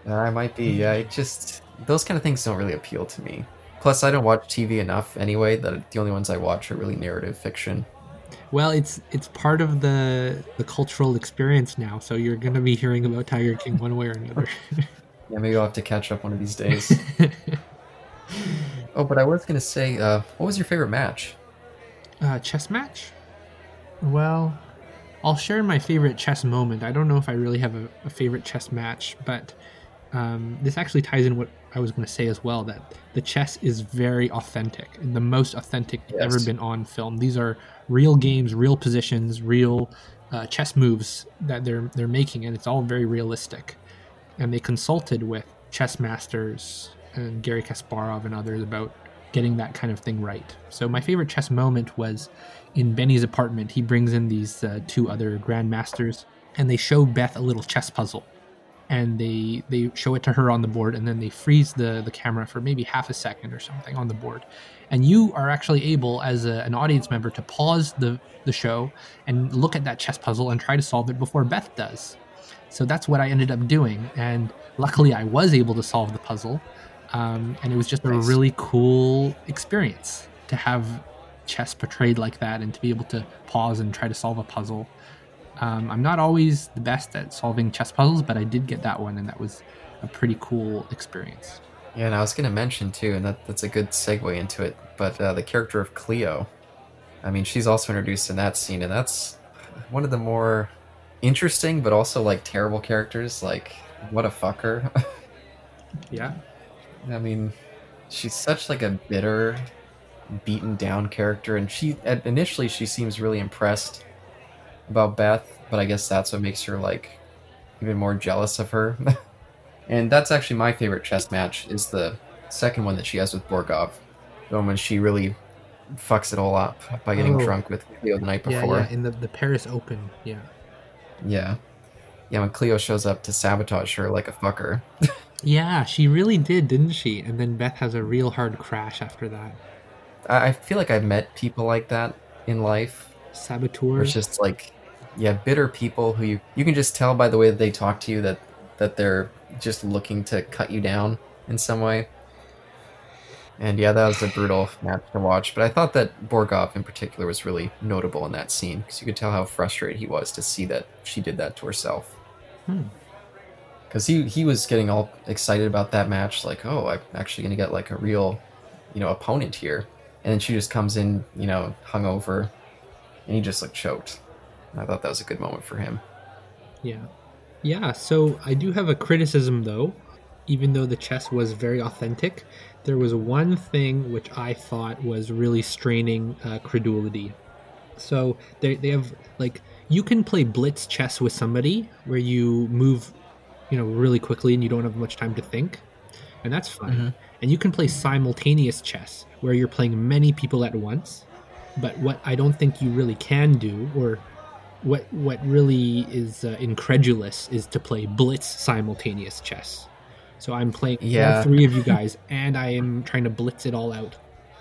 uh, I might be. Yeah, it just those kind of things don't really appeal to me. Plus, I don't watch T V enough anyway. That the only ones I watch are really narrative fiction. Well, it's it's part of the the cultural experience now, so you're going to be hearing about Tiger King one way or another. Yeah, maybe I'll have to catch up one of these days. Oh, but I was going to say, uh, what was your favorite match? Uh, chess match? Well, I'll share my favorite chess moment. I don't know if I really have a, a favorite chess match, but um, this actually ties in what I was going to say as well, that the chess is very authentic, and the most authentic yes. ever been on film. These are real games, real positions, real uh, chess moves that they're they're making, and it's all very realistic. And they consulted with chess masters and Gary Kasparov and others about getting that kind of thing right. So my favorite chess moment was in Benny's apartment. He brings in these uh, two other grandmasters, and they show Beth a little chess puzzle. And they, they show it to her on the board, and then they freeze the, the camera for maybe half a second or something on the board. And you are actually able, as a, an audience member, to pause the, the show and look at that chess puzzle and try to solve it before Beth does. So that's what I ended up doing. And luckily, I was able to solve the puzzle. Um, and it was just nice. A really cool experience to have chess portrayed like that and to be able to pause and try to solve a puzzle. Um, I'm not always the best at solving chess puzzles, but I did get that one, and that was a pretty cool experience. Yeah, and I was going to mention, too, and that, that's a good segue into it, but uh, the character of Cleo, I mean, she's also introduced in that scene, and that's one of the more interesting but also, like, terrible characters. Like, what a fucker. Yeah. I mean, she's such, like, a bitter, beaten-down character, and she initially she seems really impressed about Beth, but I guess that's what makes her like even more jealous of her. And that's actually my favorite chess match, is the second one that she has with Borgov, the one when she really fucks it all up by getting oh. drunk with Cleo the night before. Yeah, yeah. in the, the Paris Open, yeah. Yeah. Yeah, when Cleo shows up to sabotage her like a fucker. Yeah, she really did, didn't she? And then Beth has a real hard crash after that. I feel like I've met people like that in life. Saboteurs. It's just like, yeah, bitter people who you, you can just tell by the way that they talk to you that, that they're just looking to cut you down in some way. And yeah, that was a brutal match to watch. But I thought that Borgov in particular was really notable in that scene, because you could tell how frustrated he was to see that she did that to herself. Because hmm. he, he was getting all excited about that match, like, oh, I'm actually going to get like a real, you know, opponent here. And then she just comes in, you know, hungover, and he just like choked. And I thought that was a good moment for him. Yeah. Yeah, so I do have a criticism, though. Even though the chess was very authentic, there was one thing which I thought was really straining uh, credulity. So they they have, like, you can play blitz chess with somebody where you move, you know, really quickly and you don't have much time to think, and that's fine. Mm-hmm. And you can play simultaneous chess where you're playing many people at once. But what I don't think you really can do, or what what really is uh, incredulous, is to play blitz simultaneous chess. So I'm playing yeah. all three of you guys, and I am trying to blitz it all out.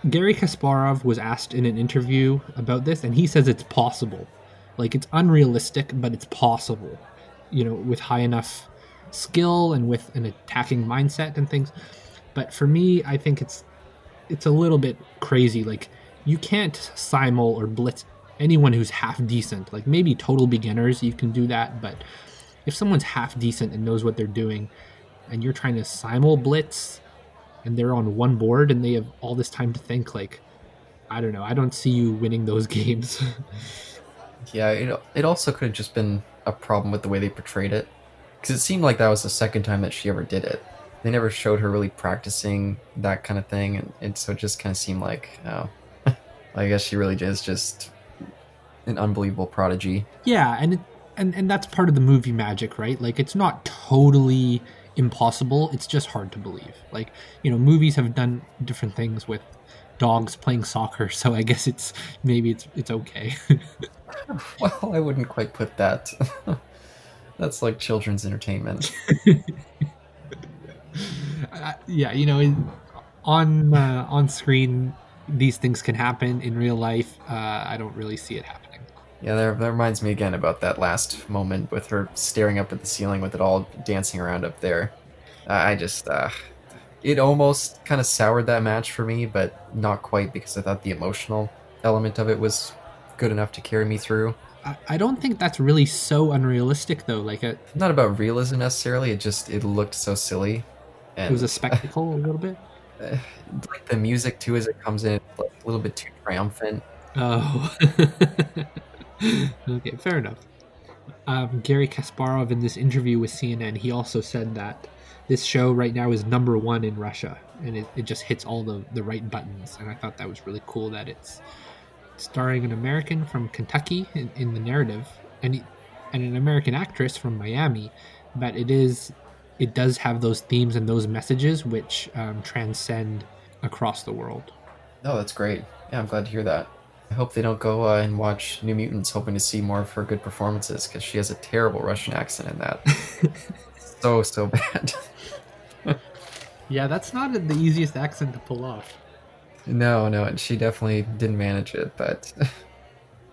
Gary Kasparov was asked in an interview about this, and he says it's possible. Like, it's unrealistic, but it's possible. You know, with high enough skill and with an attacking mindset and things. But for me, I think it's it's a little bit crazy. Like, you can't simul or blitz anyone who's half decent. Like, maybe total beginners, you can do that. But if someone's half decent and knows what they're doing, and you're trying to simul blitz, and they're on one board, and they have all this time to think, like, I don't know, I don't see you winning those games. yeah, it it also could have just been a problem with the way they portrayed it, because it seemed like that was the second time that she ever did it. They never showed her really practicing that kind of thing, and, and so it just kind of seemed like, oh, I guess she really is just an unbelievable prodigy. Yeah, and, it, and, and that's part of the movie magic, right? Like, it's not totally impossible, it's just hard to believe. Like, you know, movies have done different things with dogs playing soccer, so I guess it's maybe it's it's okay. Well, I wouldn't quite put that. That's like children's entertainment. uh, yeah, you know, in, on uh, on screen these things can happen. In real life, uh, I don't really see it happening. Yeah, that, that reminds me again about that last moment with her staring up at the ceiling with it all dancing around up there. Uh, I just, uh, it almost kind of soured that match for me, but not quite, because I thought the emotional element of it was good enough to carry me through. I, I don't think that's really so unrealistic, though. Like, a, not about realism necessarily. It just, it looked so silly. And it was a spectacle a little bit. Uh, like the music too, as it comes in, it's like a little bit too triumphant. Oh. Okay, fair enough. Um, Gary Kasparov, in this interview with C N N, he also said that this show right now is number one in Russia, and it, it just hits all the, the right buttons. And I thought that was really cool that it's starring an American from Kentucky in, in the narrative, and and an American actress from Miami, but it is it does have those themes and those messages which um, transcend across the world. Oh, that's great. Yeah, I'm glad to hear that. I hope they don't go uh, and watch New Mutants hoping to see more of her good performances, because she has a terrible Russian accent in that. so, so bad. Yeah, that's not the easiest accent to pull off. No, no, and she definitely didn't manage it, but...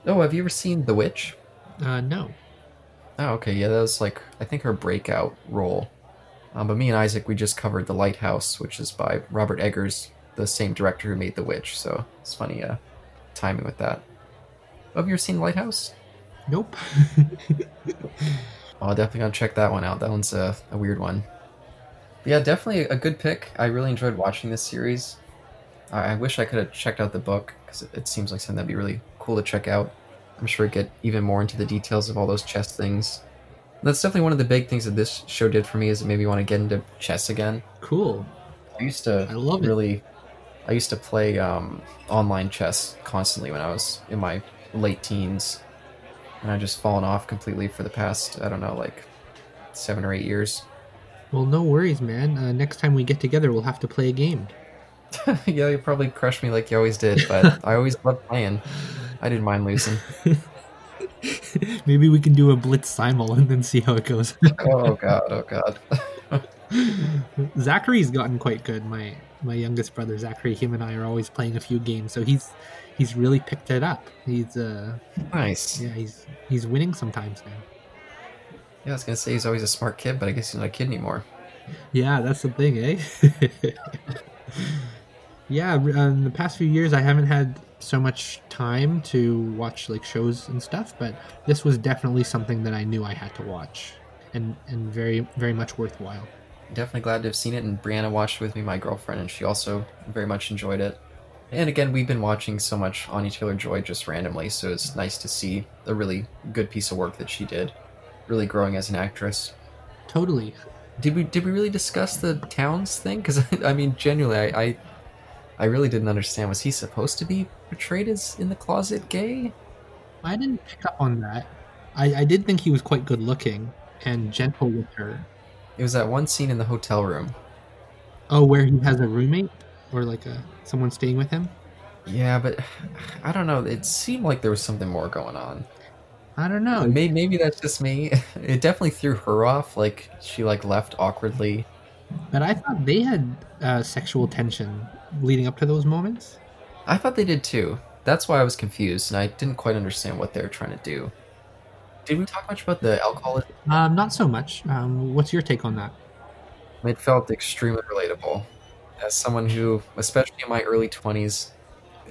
Oh, have you ever seen The Witch? Uh, no. Oh, okay, yeah, that was like, I think her breakout role. Um, but me and Isaac, we just covered The Lighthouse, which is by Robert Eggers, the same director who made The Witch, so it's funny, uh... timing with that. Have you ever seen Lighthouse? Nope. I'll definitely gonna check that one out. That one's a, a weird one. But yeah, definitely a good pick. I really enjoyed watching this series. I, I wish I could have checked out the book, because it, it seems like something that'd be really cool to check out. I'm sure it'd get even more into the details of all those chess things. And that's definitely one of the big things that this show did for me, is it made me want to get into chess again. Cool. I used to I love really... It. I used to play um, online chess constantly when I was in my late teens, and I've just fallen off completely for the past, I don't know, like seven or eight years. Well, no worries, man. Uh, next time we get together, we'll have to play a game. Yeah, you'll probably crush me like you always did, but I always loved playing. I didn't mind losing. Maybe we can do a blitz simul and then see how it goes. oh, God, oh, God. Zachary's gotten quite good. My my youngest brother Zachary, him and I are always playing a few games, so he's he's really picked it up. He's uh, nice. Yeah, he's he's winning sometimes now. Yeah, I was gonna say he's always a smart kid, but I guess he's not a kid anymore. Yeah, that's the thing, eh? Yeah, in the past few years, I haven't had so much time to watch like shows and stuff, but this was definitely something that I knew I had to watch, and and very very much worthwhile. Definitely glad to have seen it, and Brianna watched with me, my girlfriend, and she also very much enjoyed it. And again, we've been watching so much Anya Taylor-Joy just randomly, so it's nice to see a really good piece of work that she did, really growing as an actress. Totally. Did we did we really discuss the Towns thing? Because I, I mean, genuinely, I, I I really didn't understand. Was he supposed to be portrayed as in the closet gay? I didn't pick up on that. I, I did think he was quite good looking and gentle with her. It was that one scene in the hotel room. Oh, where he has a roommate or like a someone staying with him? Yeah, but I don't know. It seemed like there was something more going on. I don't know. Maybe, maybe that's just me. It definitely threw her off. Like she like left awkwardly. But I thought they had uh, sexual tension leading up to those moments. I thought they did too. That's why I was confused, and I didn't quite understand what they were trying to do. Did we talk much about the alcoholism? Um, not so much. Um, what's your take on that? It felt extremely relatable. As someone who, especially in my early twenties,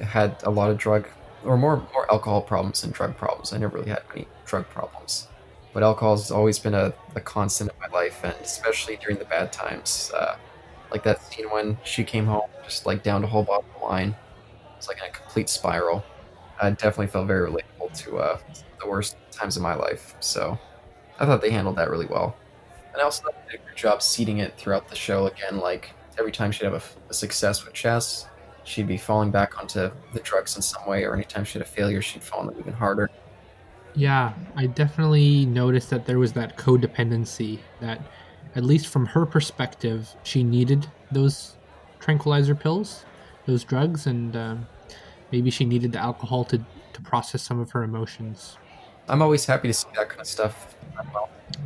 had a lot of drug or more more alcohol problems than drug problems. I never really had any drug problems. But alcohol has always been a, a constant in my life, and especially during the bad times. Uh, like that scene when she came home, just like down to a whole bottle of wine. It's like in a complete spiral. I definitely felt very relatable to uh, the worst times of my life. So I thought they handled that really well. And I also thought they did a good job seeding it throughout the show. Again, like every time she'd have a, a success with chess, she'd be falling back onto the drugs in some way, or anytime she had a failure, she'd fall on them even harder. Yeah, I definitely noticed that there was that codependency that, at least from her perspective, she needed those tranquilizer pills, those drugs, and um, maybe she needed the alcohol to, to process some of her emotions. I'm always happy to see that kind of stuff.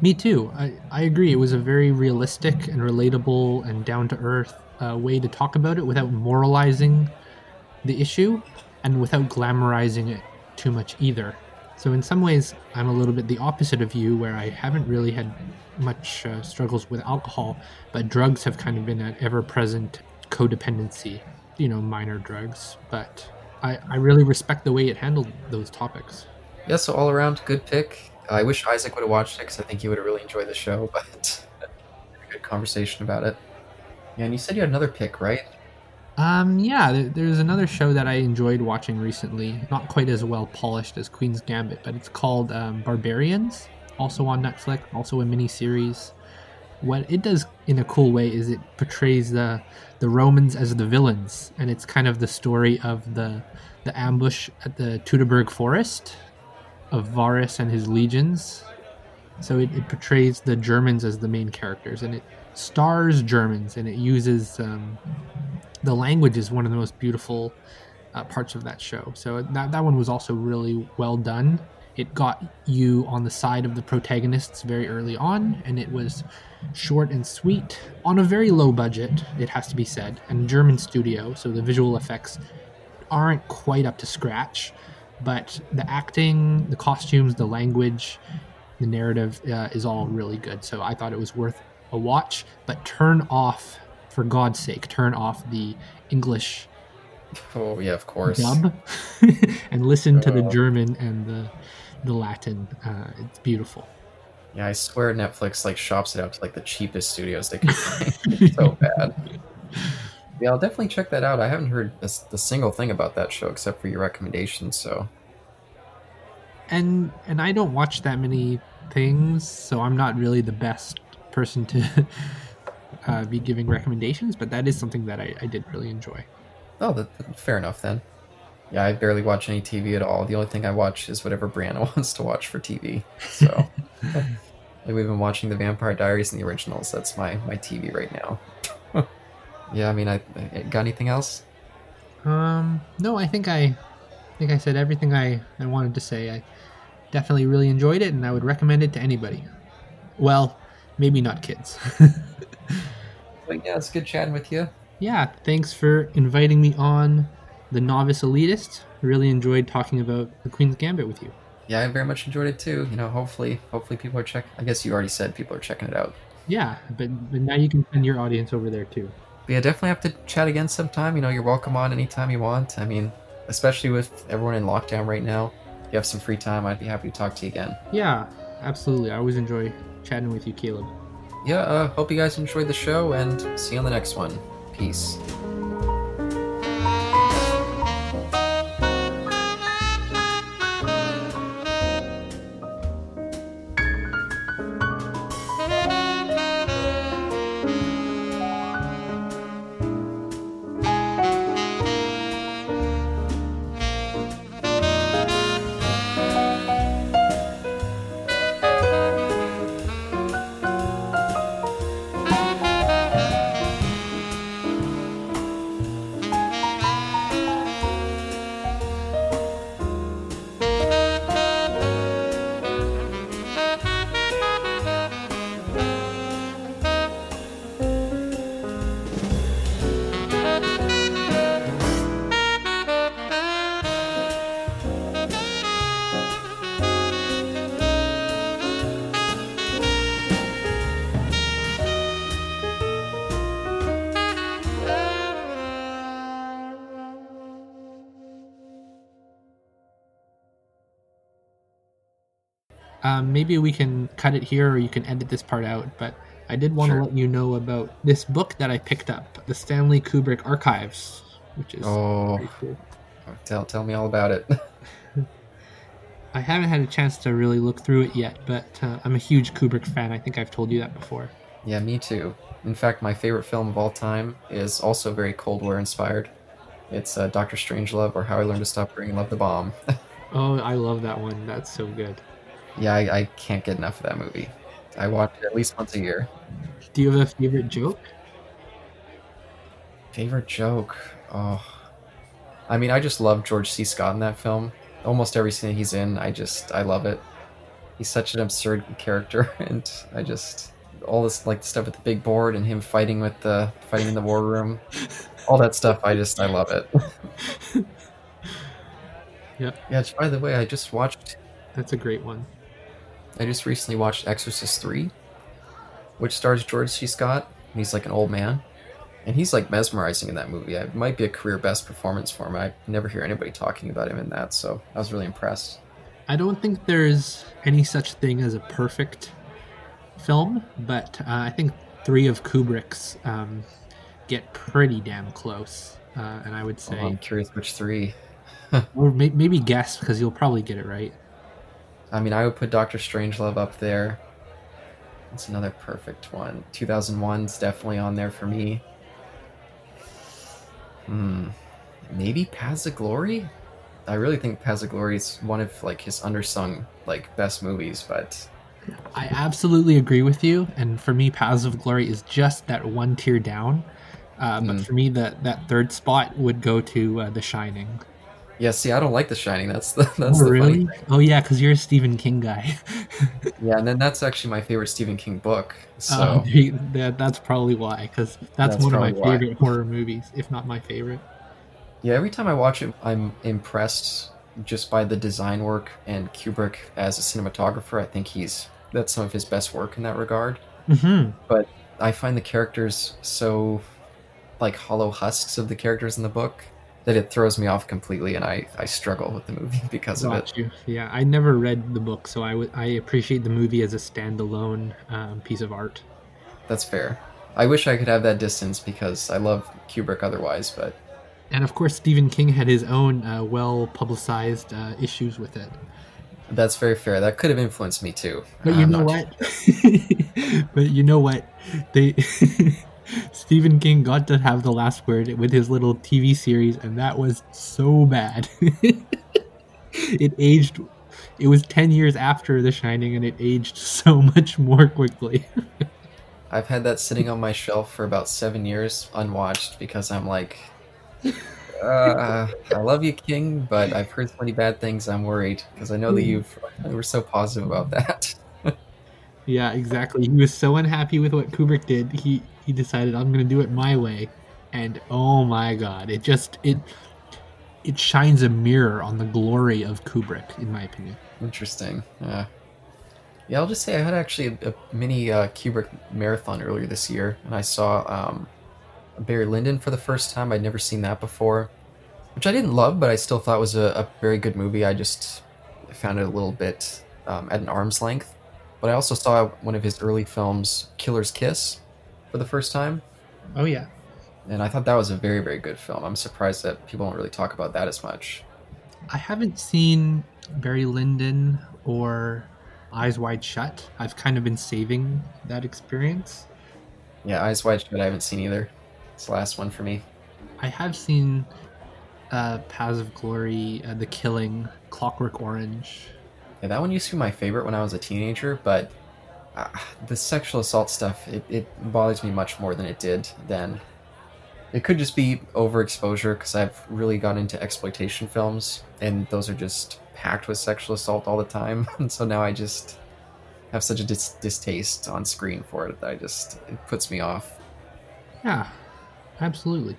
Me too. I, I agree. It was a very realistic and relatable and down-to-earth uh, way to talk about it without moralizing the issue and without glamorizing it too much either. So in some ways, I'm a little bit the opposite of you, where I haven't really had much uh, struggles with alcohol, but drugs have kind of been an ever-present codependency, you know, minor drugs. But I, I really respect the way it handled those topics. Yeah, so all around, good pick. I wish Isaac would have watched it, because I think he would have really enjoyed the show, but a good conversation about it. Yeah, and you said you had another pick, right? Um, yeah, there's another show that I enjoyed watching recently, not quite as well polished as Queen's Gambit, but it's called um, Barbarians, also on Netflix, also a miniseries. What it does in a cool way is it portrays the the Romans as the villains, and it's kind of the story of the the ambush at the Teutoburg Forest of Varus and his legions. So it, it portrays the Germans as the main characters, and it stars Germans, and it uses... Um, the language is one of the most beautiful uh, parts of that show. So that, that one was also really well done. It got you on the side of the protagonists very early on, and it was short and sweet on a very low budget, it has to be said, and German studio, so the visual effects aren't quite up to scratch, but the acting, the costumes, the language, the narrative uh, is all really good. So I thought it was worth a watch, but turn off for God's sake, turn off the English oh, yeah, of course. dub and listen oh. to the German and the the Latin. Uh, it's beautiful. Yeah, I swear Netflix like shops it out to like the cheapest studios they can find. It's so bad. Yeah, I'll definitely check that out. I haven't heard a, a single thing about that show except for your recommendations. So, and and I don't watch that many things, so I'm not really the best person to. Uh, be giving recommendations, but that is something that I, I did really enjoy. Oh, that, that, fair enough then. Yeah, I barely watch any T V at all. The only thing I watch is whatever Brianna wants to watch for T V. So like we've been watching The Vampire Diaries and the Originals. That's my, my T V right now. Yeah, I mean, I, I got anything else? Um, no, I think I, I think I said everything I, I wanted to say. I definitely really enjoyed it, and I would recommend it to anybody. Well, maybe not kids. But yeah, it's good chatting with you. Yeah, thanks for inviting me on The Novice Elitist. Really enjoyed talking about The Queen's Gambit with you. Yeah, I very much enjoyed it too. You know, hopefully, hopefully people are checking. I guess you already said people are checking it out. Yeah, but, but now you can send your audience over there too. But yeah, definitely have to chat again sometime. You know, you're welcome on anytime you want. I mean, especially with everyone in lockdown right now, if you have some free time, I'd be happy to talk to you again. Yeah, absolutely. I always enjoy chatting with you, Caleb. Yeah, uh, hope you guys enjoyed the show, and see you on the next one. Peace. Um, maybe we can cut it here, or you can edit this part out, but I did want sure. to let you know about this book that I picked up, the Stanley Kubrick Archives, which is oh, pretty cool. Tell, tell me all about it. I haven't had a chance to really look through it yet, but uh, I'm a huge Kubrick fan. I think I've told you that before. Yeah, me too. In fact, my favorite film of all time is also very Cold War inspired. It's uh, Doctor Strangelove, or How I Learned to Stop Bringing Love the Bomb. Oh, I love that one. That's so good. Yeah, I, I can't get enough of that movie. I watch it at least once a year. Do you have a favorite joke? Favorite joke? Oh, I mean, I just love George C. Scott in that film. Almost every scene he's in, I just, I love it. He's such an absurd character, and I just, all this, like, stuff with the big board and him fighting with the, fighting in the war room, all that stuff, I just, I love it. Yeah. Yeah, by the way, I just watched... That's a great one. I just recently watched Exorcist three, which stars George C. Scott, and he's like an old man. And he's like mesmerizing in that movie. It might be a career best performance for him. I never hear anybody talking about him in that, so I was really impressed. I don't think there's any such thing as a perfect film, but uh, I think three of Kubrick's um, get pretty damn close. Uh, and I would say... Oh, I'm curious which three. Or may- maybe guess, because you'll probably get it right. I mean, I would put Doctor Strangelove up there. That's another perfect one. two thousand one's definitely on there for me. Hmm. Maybe Paths of Glory? I really think Paths of Glory is one of, like, his undersung, like, best movies, but... I absolutely agree with you, and for me, Paths of Glory is just that one tier down. Uh, but mm. for me, that, that third spot would go to uh, The Shining. Yeah, see, I don't like The Shining. That's the that's oh, the really? funny thing. Oh, yeah, because you're a Stephen King guy. Yeah, and then that's actually my favorite Stephen King book. So um, that, that's probably why, because that's, that's one of my why. favorite horror movies, if not my favorite. Yeah, every time I watch it, I'm impressed just by the design work, and Kubrick as a cinematographer. I think he's that's some of his best work in that regard. Mm-hmm. But I find the characters so, like, hollow husks of the characters in the book, that it throws me off completely, and I, I struggle with the movie because Got of it. You. Yeah, I never read the book, so I, w- I appreciate the movie as a standalone um, piece of art. That's fair. I wish I could have that distance because I love Kubrick otherwise, but... And of course, Stephen King had his own uh, well-publicized uh, issues with it. That's very fair. That could have influenced me too. But you I'm know what? But you know what? They... Stephen King got to have the last word with his little T V series, and that was so bad. It aged, it was ten years after The Shining, and it aged so much more quickly. I've had that sitting on my shelf for about seven years unwatched because I'm like, uh, I love you, King, but I've heard so many bad things, I'm worried because I know that you were so positive about that. Yeah, exactly. He was so unhappy with what Kubrick did. He he decided, I'm going to do it my way. And oh my God, it just, it it shines a mirror on the glory of Kubrick, in my opinion. Interesting. Yeah. Yeah, I'll just say I had actually a, a mini uh, Kubrick marathon earlier this year, and I saw um, Barry Lyndon for the first time. I'd never seen that before, which I didn't love, but I still thought was a, a very good movie. I just found it a little bit um, at an arm's length. But I also saw one of his early films, Killer's Kiss, for the first time. Oh, yeah. And I thought that was a very, very good film. I'm surprised that people don't really talk about that as much. I haven't seen Barry Lyndon or Eyes Wide Shut. I've kind of been saving that experience. Yeah, Eyes Wide Shut I haven't seen either. It's the last one for me. I have seen uh, Paths of Glory, uh, The Killing, Clockwork Orange. Yeah, that one used to be my favorite when I was a teenager, but uh, the sexual assault stuff, it, it bothers me much more than it did then. It could just be overexposure, because I've really gotten into exploitation films, and those are just packed with sexual assault all the time, and so now I just have such a dis- distaste on screen for it that I just, it puts me off. Yeah, absolutely.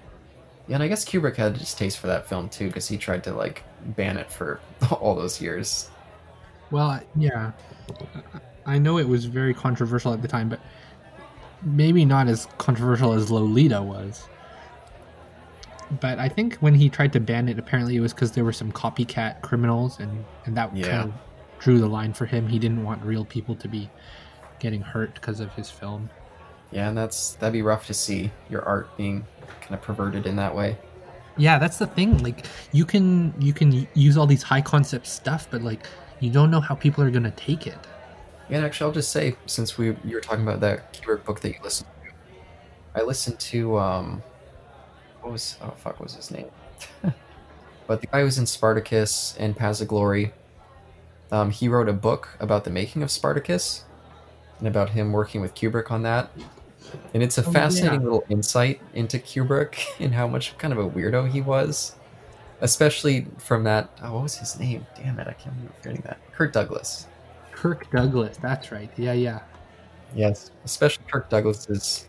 Yeah, and I guess Kubrick had a distaste for that film, too, because he tried to, like, ban it for all those years. Well, yeah, I know it was very controversial at the time, but maybe not as controversial as Lolita was. But I think when he tried to ban it, apparently it was because there were some copycat criminals, and, and that yeah. kind of drew the line for him. He didn't want real people to be getting hurt because of his film. Yeah, and that's that'd be rough to see your art being kind of perverted in that way. Yeah, that's the thing. Like, you can you can use all these high concept stuff, but like, you don't know how people are going to take it. Yeah, and actually, I'll just say, since we you were talking about that Kubrick book that you listened to, I listened to, um, what was, oh, fuck, what was his name? But the guy who was in Spartacus and Paths of Glory, um, he wrote a book about the making of Spartacus and about him working with Kubrick on that. And it's a oh, fascinating yeah. little insight into Kubrick and how much kind of a weirdo he was. Especially from that, oh, what was his name? Damn it, I can't remember forgetting that. Kirk Douglas. Kirk Douglas, that's right. Yeah, yeah. Yes, especially Kirk Douglas's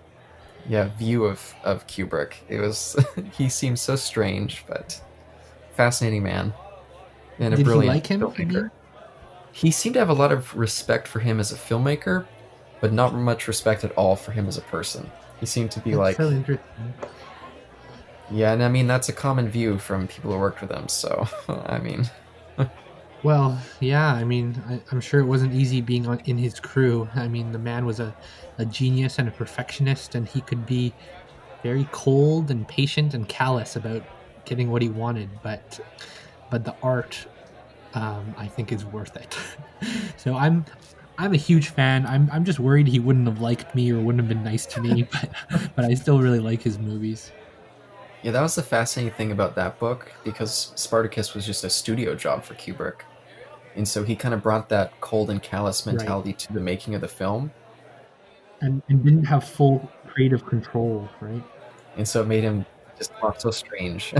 yeah view of, of Kubrick. It was he seemed so strange, but fascinating man and a brilliant filmmaker. Did you like him? He seemed to have a lot of respect for him as a filmmaker, but not much respect at all for him as a person. He seemed to be like. That's so interesting. Yeah, and I mean, that's a common view from people who worked with them, so, I mean... Well, yeah, I mean, I, I'm sure it wasn't easy being on, in his crew. I mean, the man was a, a genius and a perfectionist, and he could be very cold and patient and callous about getting what he wanted, but but the art, um, I think, is worth it. So I'm... I'm a huge fan. I'm I'm just worried he wouldn't have liked me or wouldn't have been nice to me, but but I still really like his movies. Yeah, that was the fascinating thing about that book, because Spartacus was just a studio job for Kubrick. And so he kind of brought that cold and callous mentality right. to the making of the film. And, and didn't have full creative control, right? And so it made him just look so strange.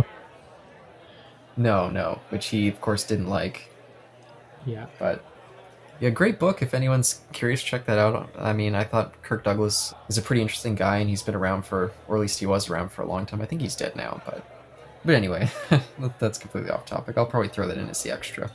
no, no, which he, of course, didn't like. Yeah. But, yeah, great book. If anyone's curious, check that out. I mean, I thought Kirk Douglas is a pretty interesting guy, and he's been around for, or at least he was around for a long time. I think he's dead now, but but anyway, that's completely off topic. I'll probably throw that in as the extra.